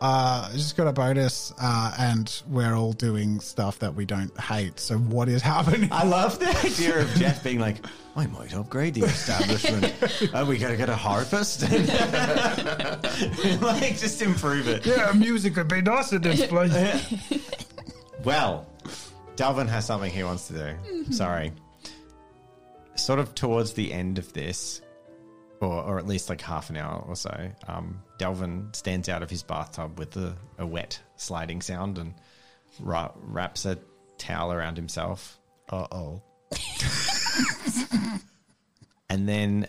just got a bonus and we're all doing stuff that we don't hate. So what is happening? I love the idea of Jeff being like, I might upgrade the establishment. We got to get a harvest. Like, just improve it. Yeah, music would be nice in this place. Yeah. Well, Delvin has something he wants to do. Sorry. Sort of towards the end of this, or at least like half an hour or so, Delvin stands out of his bathtub with a wet sliding sound and wraps a towel around himself. Uh-oh. And then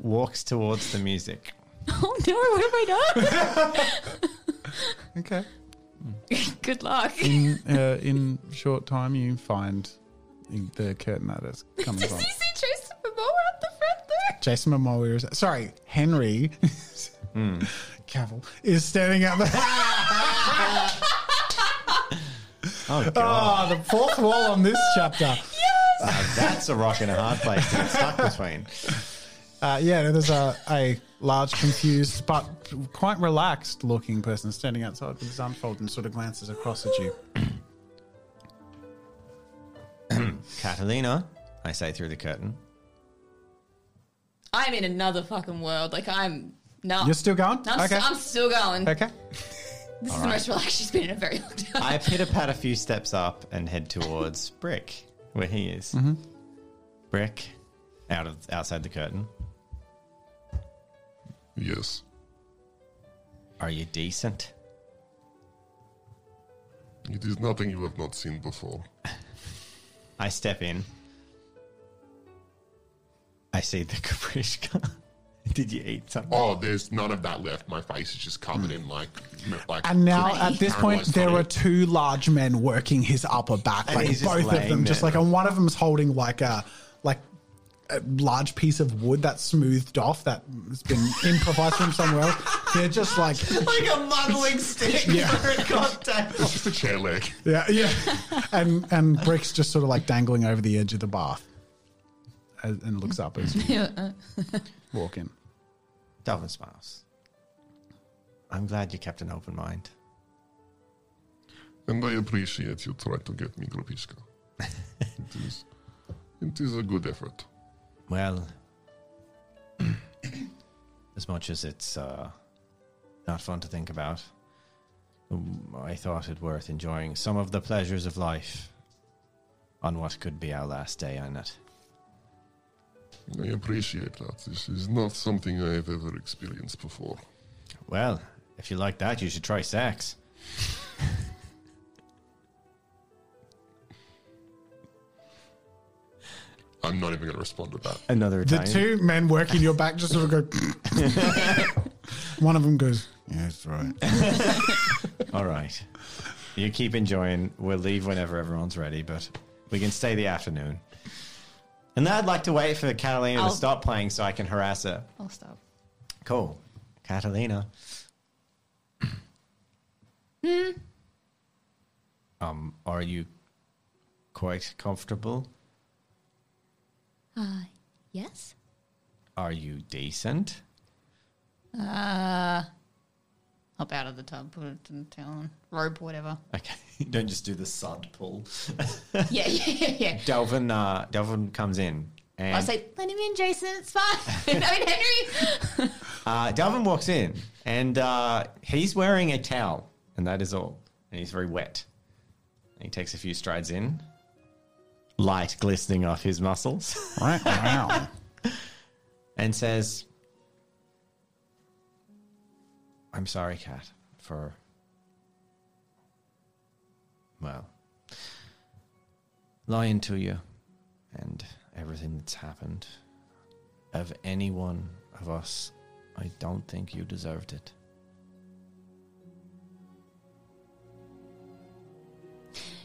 walks towards the music. Oh, no, what have I done? Okay. Good luck. In short time, you find the curtain that is coming from. Does he see Jason Momoa at the front there? Jason Momoa is... Sorry, Henry Cavill is standing up there. Oh, God. Oh, the fourth wall on this chapter. Yes. That's a rock and a hard place to get stuck between. There's a large, confused, but quite relaxed-looking person standing outside with his arm folded and sort of glances across at you. Catalina, I say through the curtain. I'm in another fucking world. Like, I'm... No. You're still going? No, I'm still going. Okay. This is the most relaxed she's been in a very long time. I pitter-pat a few steps up and head towards Brick, where he is. Mm-hmm. Brick, outside the curtain. Yes. Are you decent? It is nothing you have not seen before. I step in. I see the Goprishka. Did you eat something? Oh, there's none of that left. My face is just covered in like. And now at this point, there are two large men working his upper back, and like both of them, just like, and one of them is holding like a large piece of wood that's smoothed off that has been improvised from somewhere else. They're just like a muddling stick. Yeah. For a cocktail. It's just a chair leg. Yeah. And Brick's just sort of like dangling over the edge of the bath. And looks up as you walk in. Delvin smiles. I'm glad you kept an open mind. And I appreciate you tried to get me, Goprishka. It is a good effort. Well, as much as it's not fun to think about, I thought it worth enjoying some of the pleasures of life on what could be our last day on it. I appreciate that. This is not something I have ever experienced before. Well, if you like that, you should try sex. I'm not even going to respond to that. Another time. The two men working your back just sort of go... One of them goes, yeah, that's right. All right. You keep enjoying. We'll leave whenever everyone's ready, but we can stay the afternoon. And then I'd like to wait for Catalina to stop playing so I can harass her. I'll stop. Cool. Catalina. Are you quite comfortable? Yes. Are you decent? Up out of the tub, put it in the towel, rope, whatever. Okay, don't just do the sud pull. Yeah. Delvin comes in And I was like, let him in, Jason. It's fine. I mean, Henry. Delvin walks in, and he's wearing a towel, and that is all. And he's very wet. And he takes a few strides in, light glistening off his muscles. Right now. And says, I'm sorry, Kat, for, well, lying to you and everything that's happened. Of any one of us, I don't think you deserved it.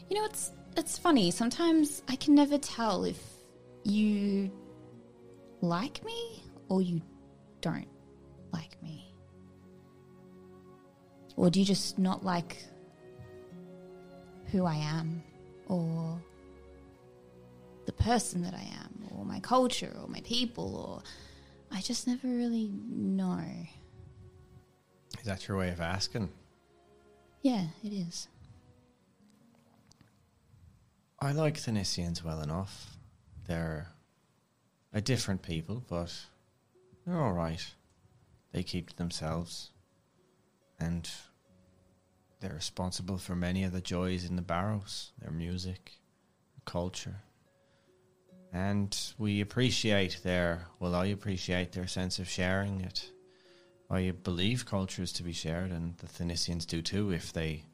You know, it's funny. Sometimes I can never tell if you like me or you don't like me. Or do you just not like who I am or the person that I am or my culture or my people, or I just never really know. Is that your way of asking? Yeah, it is. I like Thanisians well enough. They're a different people, but they're all right. They keep to themselves, and they're responsible for many of the joys in the Barrows, their music, their culture. And we appreciate their, well, I appreciate their sense of sharing it. I believe culture is to be shared, and the Thanisians do too, if they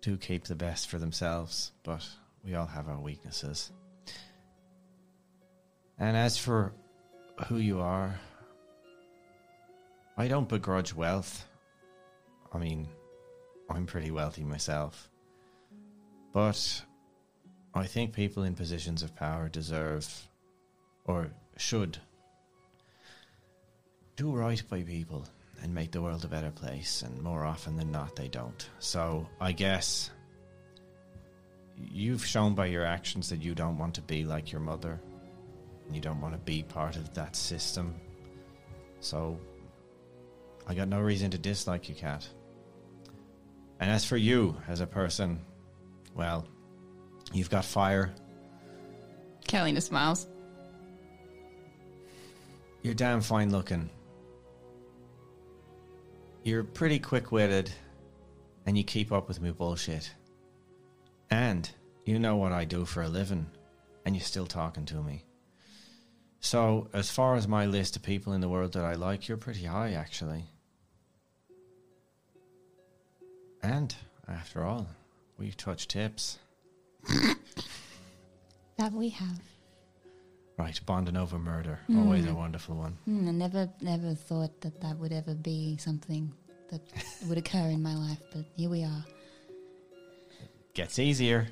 do keep the best for themselves, but we all have our weaknesses. And as for who you are, I don't begrudge wealth. I mean, I'm pretty wealthy myself. But I think people in positions of power deserve, or should, do right by people and make the world a better place. And more often than not, they don't. So I guess you've shown by your actions that you don't want to be like your mother. And you don't want to be part of that system. So I got no reason to dislike you, Kat. And as for you, as a person, well, you've got fire. Catalina smiles. You're damn fine looking. You're pretty quick-witted, and you keep up with my bullshit. And you know what I do for a living, and you're still talking to me. So, as far as my list of people in the world that I like, you're pretty high, actually. And, after all, we've touched tips. That we have. Right, bonding over murder. Always a wonderful one. I never thought that would ever be something that would occur in my life, but here we are. Gets easier.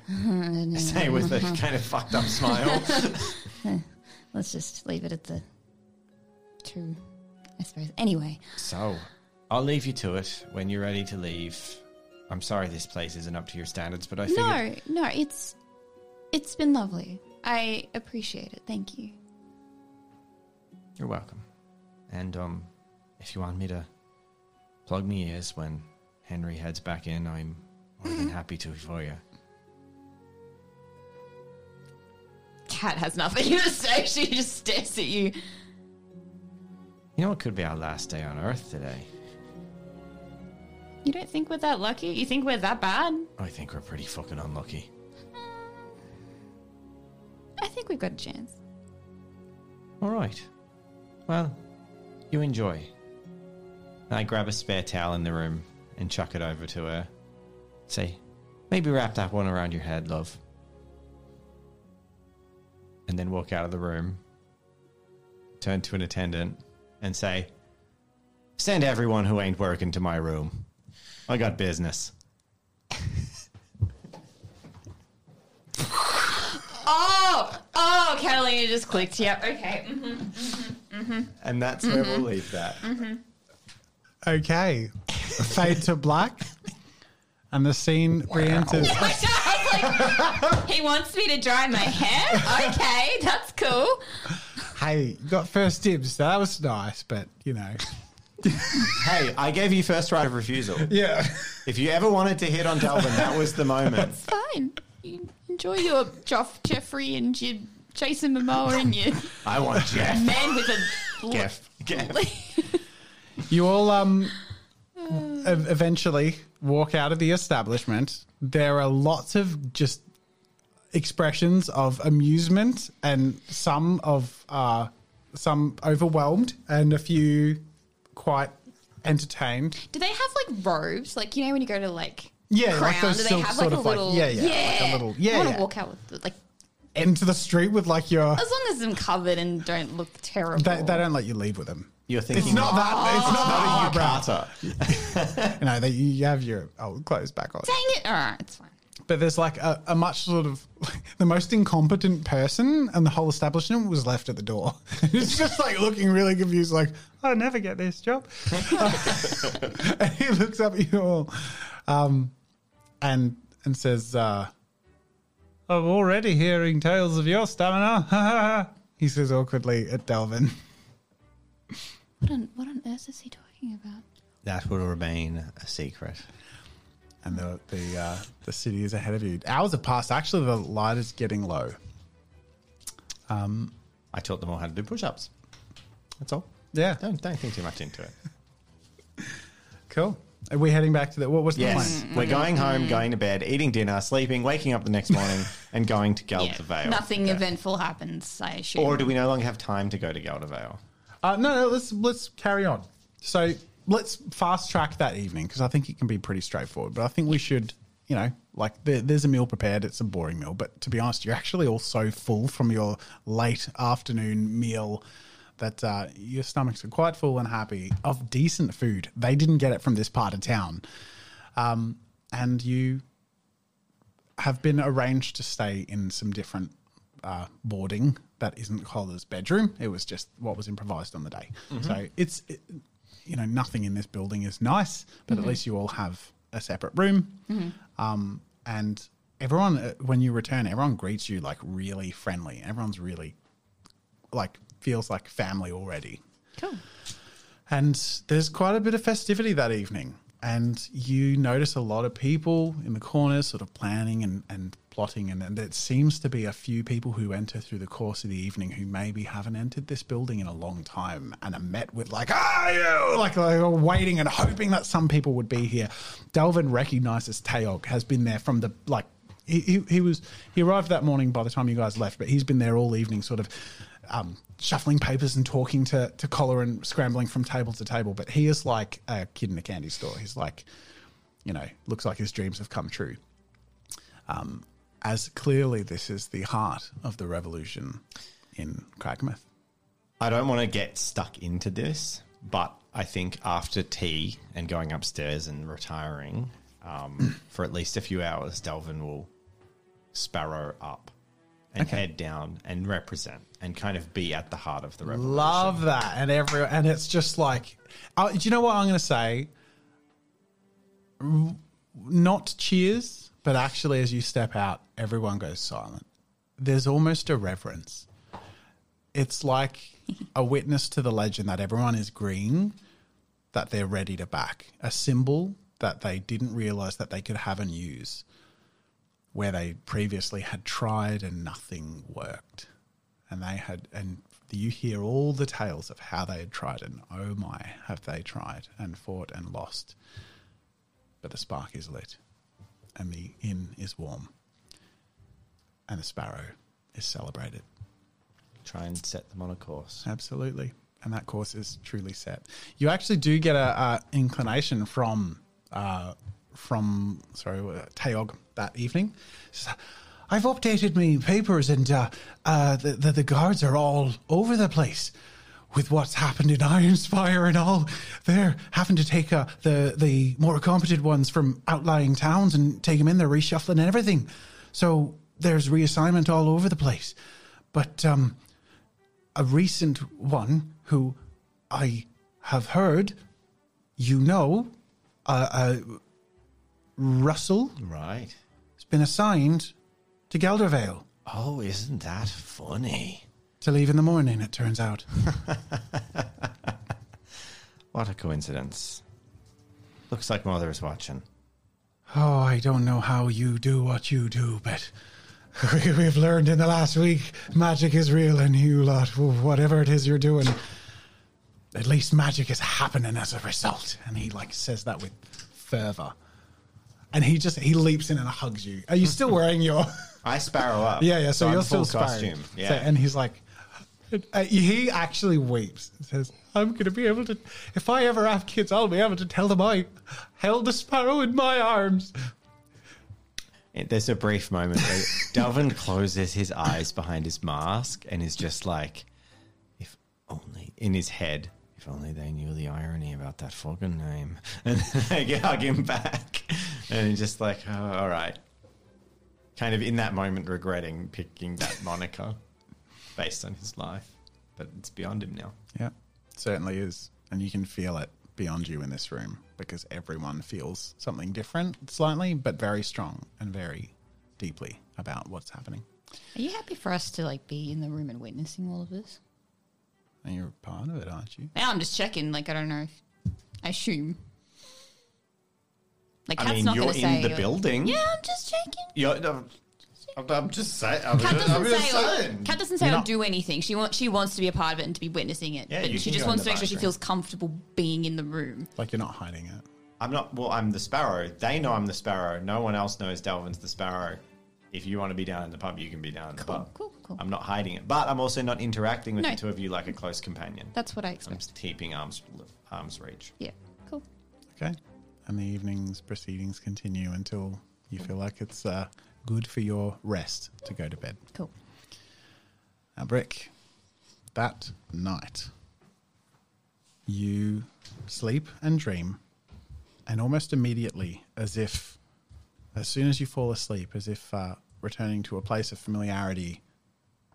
Say with a kind of fucked up smile. Let's just leave it at the two, I suppose. Anyway. So, I'll leave you to it when you're ready to leave. I'm sorry this place isn't up to your standards, but I figured... No, it's been lovely. I appreciate it. Thank you. You're welcome. And if you want me to plug me ears when Henry heads back in, I'm more than happy to for you. Cat has nothing to say. She just stares at you. You know, it could be our last day on Earth today. You don't think we're that lucky? You think we're that bad? I think we're pretty fucking unlucky. I think we've got a chance. All right. Well, you enjoy. And I grab a spare towel in the room and chuck it over to her. Say, maybe wrap that one around your head, love. And then walk out of the room, turn to an attendant, and say, send everyone who ain't working to my room. I got business. Oh, Catalina just clicked. Yep, okay. And that's where we'll leave that. Okay. Fade to black. And the scene re-enters. I was like, he wants me to dry my hair? Okay, that's cool. Hey, you got first dibs. That was nice, but, you know. Hey, I gave you first right of refusal. Yeah. If you ever wanted to hit on Delvin, that was the moment. It's fine. You enjoy your Jeffrey and your Chasing Momoa in you. I want Jeff. A man with a... Jeff. You all eventually walk out of the establishment. There are lots of just expressions of amusement and some of some overwhelmed and a few quite entertained. Do they have like robes? Like, you know, when you go to like... Yeah, like those sort of little... Like, like a little... Yeah, I want to walk out with like... Into the street with like your... As long as I'm covered and don't look terrible. They don't let you leave with them. You're thinking... It's not that. No, you have your old clothes back on. Dang it. All right, it's fine. But there's like a much sort of... Like, the most incompetent person and the whole establishment was left at the door. It's just like looking really confused like, I'll never get this job. And he looks up at you all and says... I'm already hearing tales of your stamina. He says awkwardly at Delvin. What on earth is he talking about? That will remain a secret. And the city is ahead of you. Hours have passed. Actually, the light is getting low. I taught them all how to do push-ups. That's all. Yeah. Don't think too much into it. Cool. Are we heading back to the... What's the plan? Yes, we're going home, going to bed, eating dinner, sleeping, waking up the next morning, and going to Geldervale. Nothing eventful happens, I assume. Or do we no longer have time to go to Geldervale? No, let's carry on. So let's fast track that evening because I think it can be pretty straightforward. But I think we should, you know, like there's a meal prepared. It's a boring meal, but to be honest, you're actually all so full from your late afternoon meal. That your stomachs are quite full and happy of decent food. They didn't get it from this part of town. And you have been arranged to stay in some different boarding that isn't Collar's bedroom. It was just what was improvised on the day. Mm-hmm. So it's nothing in this building is nice, but at least you all have a separate room. Mm-hmm. And everyone, when you return, everyone greets you like really friendly. Everyone's really like... feels like family already. Cool. And there's quite a bit of festivity that evening. And you notice a lot of people in the corners sort of planning and plotting. And it seems to be a few people who enter through the course of the evening who maybe haven't entered this building in a long time and are met with like, you! Like waiting and hoping that some people would be here. Delvin recognizes Tayog, has been there from the, like, he arrived that morning by the time you guys left, but he's been there all evening sort of shuffling papers and talking to Collar and scrambling from table to table. But he is like a kid in a candy store. He's like, you know, looks like his dreams have come true. As clearly this is the heart of the revolution in Cragmouth. I don't want to get stuck into this, but I think after tea and going upstairs and retiring for at least a few hours, Delvin will sparrow up. And head down and represent and kind of be at the heart of the revolution. Love that. And it's just like, do you know what I'm going to say? Not cheers, but actually as you step out, everyone goes silent. There's almost a reverence. It's like a witness to the legend that everyone is green, that they're ready to back. A symbol that they didn't realize that they could have and use. Where they previously had tried and nothing worked. And you hear all the tales of how they had tried and oh my, have they tried and fought and lost. But the spark is lit and the inn is warm and the sparrow is celebrated. Try and set them on a course. Absolutely. And that course is truly set. You actually do get a inclination from Tayog that evening. I've updated me papers and the guards are all over the place with what's happened in Ironspire and all. They're having to take the more competent ones from outlying towns and take them in. They're reshuffling and everything. So there's reassignment all over the place. But a recent one who I have heard, Russell, right? Has been assigned to Geldervale. Oh, isn't that funny? To leave in the morning, it turns out. What a coincidence. Looks like Mother is watching. Oh, I don't know how you do what you do, but We've learned in the last week, magic is real, and you lot, whatever it is you're doing, at least magic is happening as a result. And he, like, says that with fervor. And he leaps in and hugs you. Are you still wearing your... I sparrow up. Yeah, so you're still sparrowing. Yeah. So, and he's like... he actually weeps and says, I'm going to be able to... If I ever have kids, I'll be able to tell them I held the sparrow in my arms. There's a brief moment where Delvin closes his eyes behind his mask and is just like, if only, in his head, if only they knew the irony about that fucking name. And then they hug him back. And he's just like, oh, all right. Kind of in that moment regretting picking that moniker based on his life. But it's beyond him now. Yeah, it certainly is. And you can feel it beyond you in this room, because everyone feels something different slightly, but very strong and very deeply about what's happening. Are you happy for us to like be in the room and witnessing all of this? And you're a part of it, aren't you? Now I'm just checking. Like, I don't know. I assume. Like, I mean, you're in the building. Yeah, I'm just checking. I'm just saying. Kat doesn't say or do anything. She wants to be a part of it and to be witnessing it. Yeah, but she just wants to make sure she feels comfortable being in the room. Like, you're not hiding it. I'm not. Well, I'm the sparrow. They know I'm the sparrow. No one else knows Delvin's the sparrow. If you want to be down in the pub, you can be down in the pub. Cool. I'm not hiding it. But I'm also not interacting with the two of you like a close companion. That's what I expect. I'm just keeping arm's reach. Yeah, cool. Okay. And the evening's proceedings continue until you feel like it's... good for your rest to go to bed. Cool. Now, Brick, that night, you sleep and dream, and almost immediately, as soon as you fall asleep, as if returning to a place of familiarity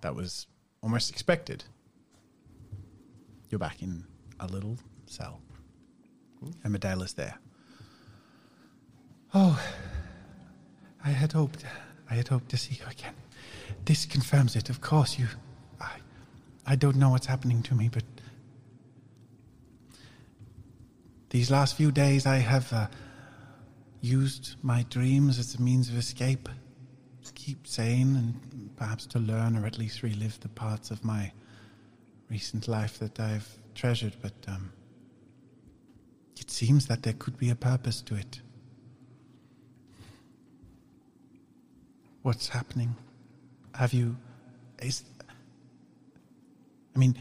that was almost expected, you're back in a little cell. Ooh. And Medela's there. Oh... I had hoped to see you again. This confirms it, of course. I don't know what's happening to me, but these last few days I have used my dreams as a means of escape, to keep sane, and perhaps to learn or at least relive the parts of my recent life that I've treasured, but it seems that there could be a purpose to it. What's happening?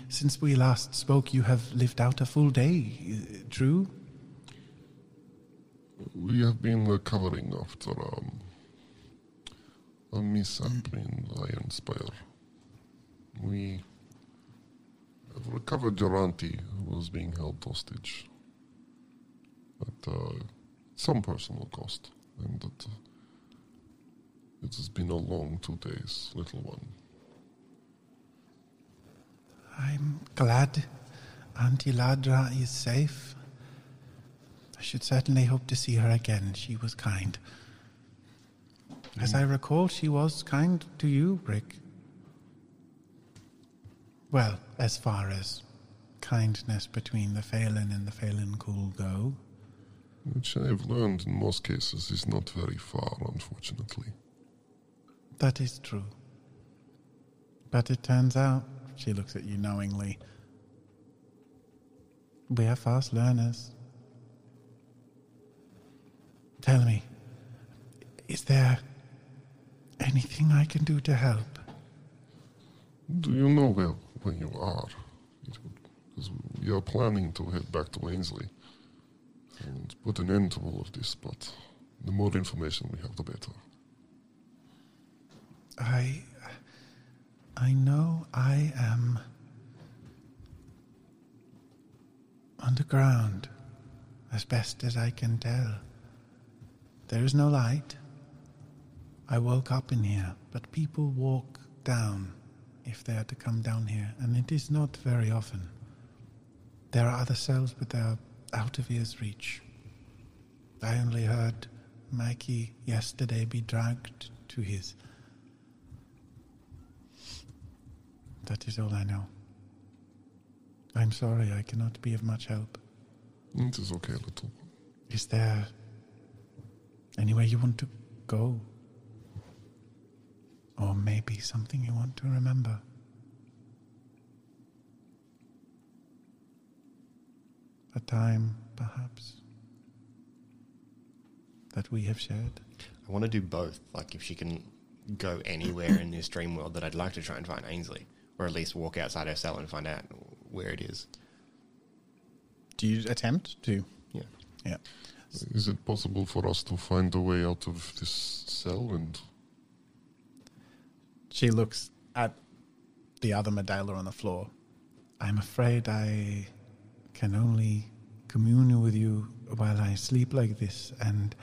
Since we last spoke, you have lived out a full day, true? We have been recovering after a mishap in Ironspire. We have recovered your auntie, who was being held hostage at some personal cost, and that... it has been a long 2 days, little one. I'm glad Aunt Eladra is safe. I should certainly hope to see her again. She was kind. As I recall, she was kind to you, Brick. Well, as far as kindness between the Phelan and the Phelan Cull go. Which I've learned in most cases is not very far, unfortunately. That is true. But it turns out, she looks at you knowingly, we are fast learners. Tell me, is there anything I can do to help? Do you know where you are? Because we are planning to head back to Ainsley and put an end to all of this, but the more information we have, the better. I know I am underground, as best as I can tell. There is no light. I woke up in here, but people walk down if they are to come down here, and it is not very often. There are other cells, but they are out of ear's reach. I only heard Mikey yesterday be dragged to his... That is all I know. I'm sorry, I cannot be of much help. It is okay, little. Is there anywhere you want to go? or maybe something you want to remember. A time, perhaps, that we have shared. I want to do both. Like, if she can go anywhere in this dream world, that I'd like to try and find Ainsley, or at least walk outside her cell and find out where it is. Do you attempt to? Yeah. Yeah. Is it possible for us to find a way out of this cell? And she looks at the other Medela on the floor. I'm afraid I can only commune with you while I sleep like this, and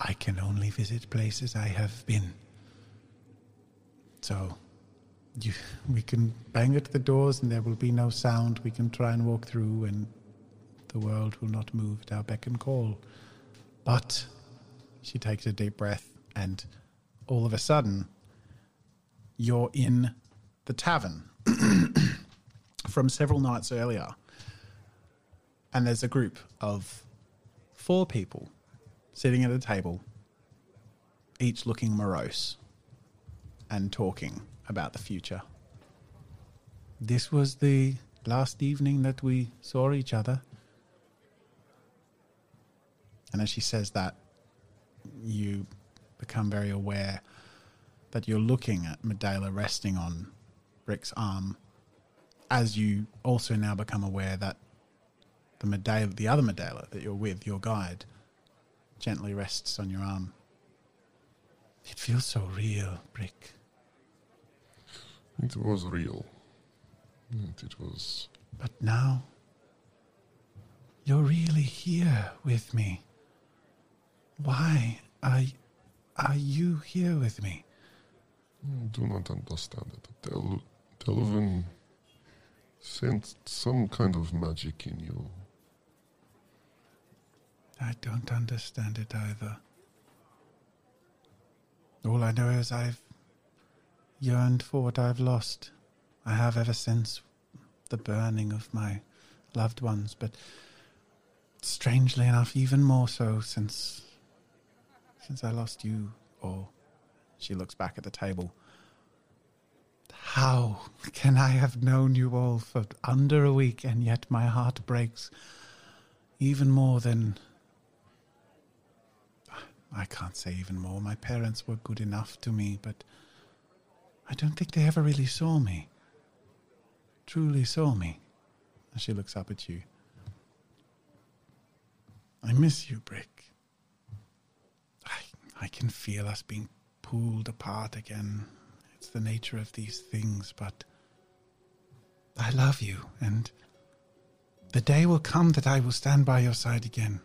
I can only visit places I have been. So we can bang at the doors and there will be no sound. We can try and walk through and the world will not move at our beck and call. But she takes a deep breath, and all of a sudden you're in the tavern from several nights earlier. And there's a group of 4 people sitting at a table, each looking morose and talking about the future. This was the last evening that we saw each other. And as she says that, you become very aware that you're looking at Medela resting on Brick's arm, as you also now become aware that the other Medela that you're with, your guide, gently rests on your arm. It feels so real, Brick. It was real. It was. But now, you're really here with me. Why are you here with me? I do not understand it. Delvin sent some kind of magic in you. I don't understand it either. All I know is I've yearned for what I've lost. I have ever since the burning of my loved ones, but strangely enough, even more so since I lost you. Or she looks back at the table. How can I have known you all for under a week, and yet my heart breaks even more than... I can't say even more. My parents were good enough to me, but I don't think they ever really saw me. Truly saw me. And she looks up at you. I miss you, Brick. I can feel us being pulled apart again. It's the nature of these things, but I love you, and the day will come that I will stand by your side again.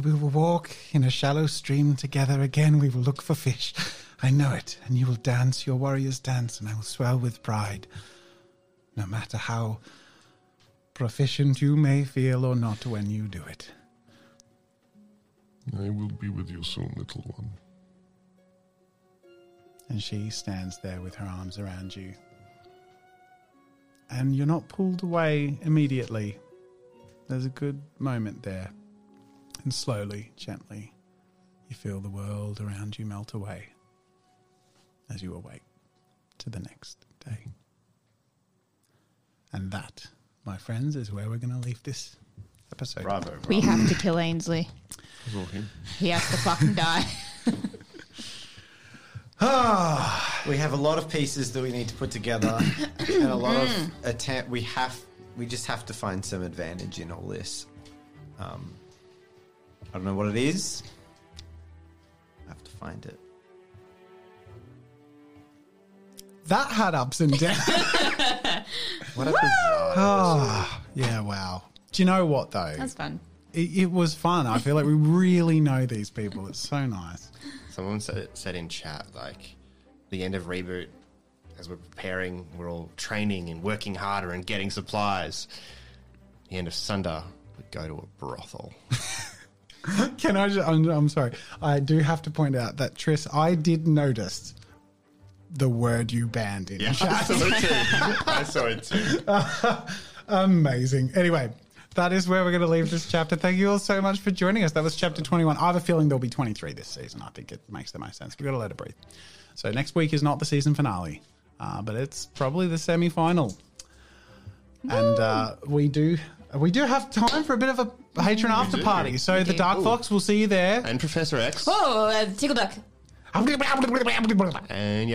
We will walk in a shallow stream together again. We will look for fish. I know it. And you will dance your warrior's dance, and I will swell with pride. No matter how proficient you may feel or not when you do it. I will be with you soon, little one. And she stands there with her arms around you. And you're not pulled away immediately. There's a good moment there. And slowly, gently, you feel the world around you melt away as you awake to the next day. And that, my friends, is where we're going to leave this episode. Bravo, bravo. We have to kill Ainsley. He has to fucking die. We have a lot of pieces that we need to put together, and a lot of attempt. We just have to find some advantage in all this. I don't know what it is. I have to find it. That had ups and downs. What a bizarre. Oh, yeah, wow. Do you know what, though? That's fun. It was fun. I feel like we really know these people. It's so nice. Someone said in chat, like, the end of Reboot, as we're preparing, we're all training and working harder and getting supplies. The end of Sunda, we go to a brothel. Can I just... I'm sorry. I do have to point out that, Tris, I did notice the word you banned in chat. I saw it too. Amazing. Anyway, that is where we're going to leave this chapter. Thank you all so much for joining us. That was chapter 21. I have a feeling there'll be 23 this season. I think it makes the most sense. We've got to let it breathe. So next week is not the season finale, but it's probably the semi-final. Woo. And we do have time for a bit of a patron after party. So the Dark Fox, we'll see you there. And Professor X. Oh, Tickle Duck. And Yale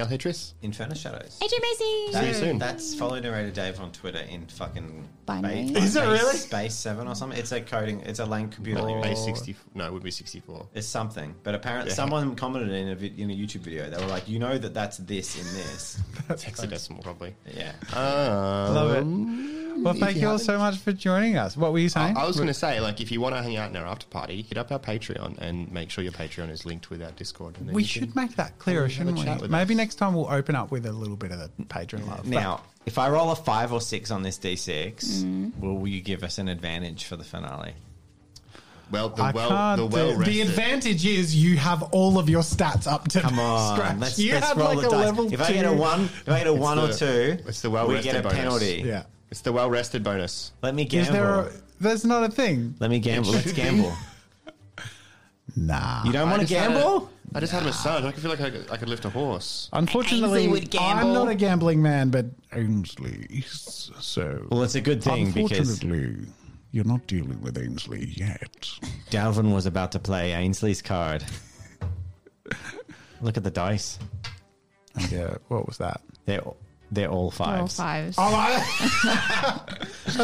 Hitris. Inferno Shadows. AJ Macy. See you soon. That's follow narrator Dave on Twitter in fucking binary. Is it really? Space 7 or something. It's a coding. It's a lang computer. Oh. Base 64. No, it would be 64. It's something. But apparently someone commented in a YouTube video. They were like, you know that that's this in this. That's hexadecimal probably. Yeah. Love it. Well, thank you all so much for joining us. What were you saying? I was going to say, like, if you want to hang out in our after party, hit up our Patreon and make sure your Patreon is linked with our Discord. And we should make that clearer, shouldn't we? Maybe next time we'll open up with a little bit of the patron love. Now, if I roll a 5 or 6 on this D6, will you give us an advantage for the finale? Well, the advantage is you have all of your stats up to scratch. Let's roll the dice. If I get a 1 or 2, we get a penalty. Yeah. It's the well-rested bonus. Let me gamble. That's not a thing. Let me gamble. Let's gamble. Nah. You don't want to gamble? I just had a massage. I feel like I could lift a horse. Unfortunately, I'm not a gambling man, but Ainsley. So. Well, it's a good thing because. Unfortunately, you're not dealing with Ainsley yet. Delvin was about to play Ainsley's card. Look at the dice. Yeah, what was that? They're all 5s. All 5s.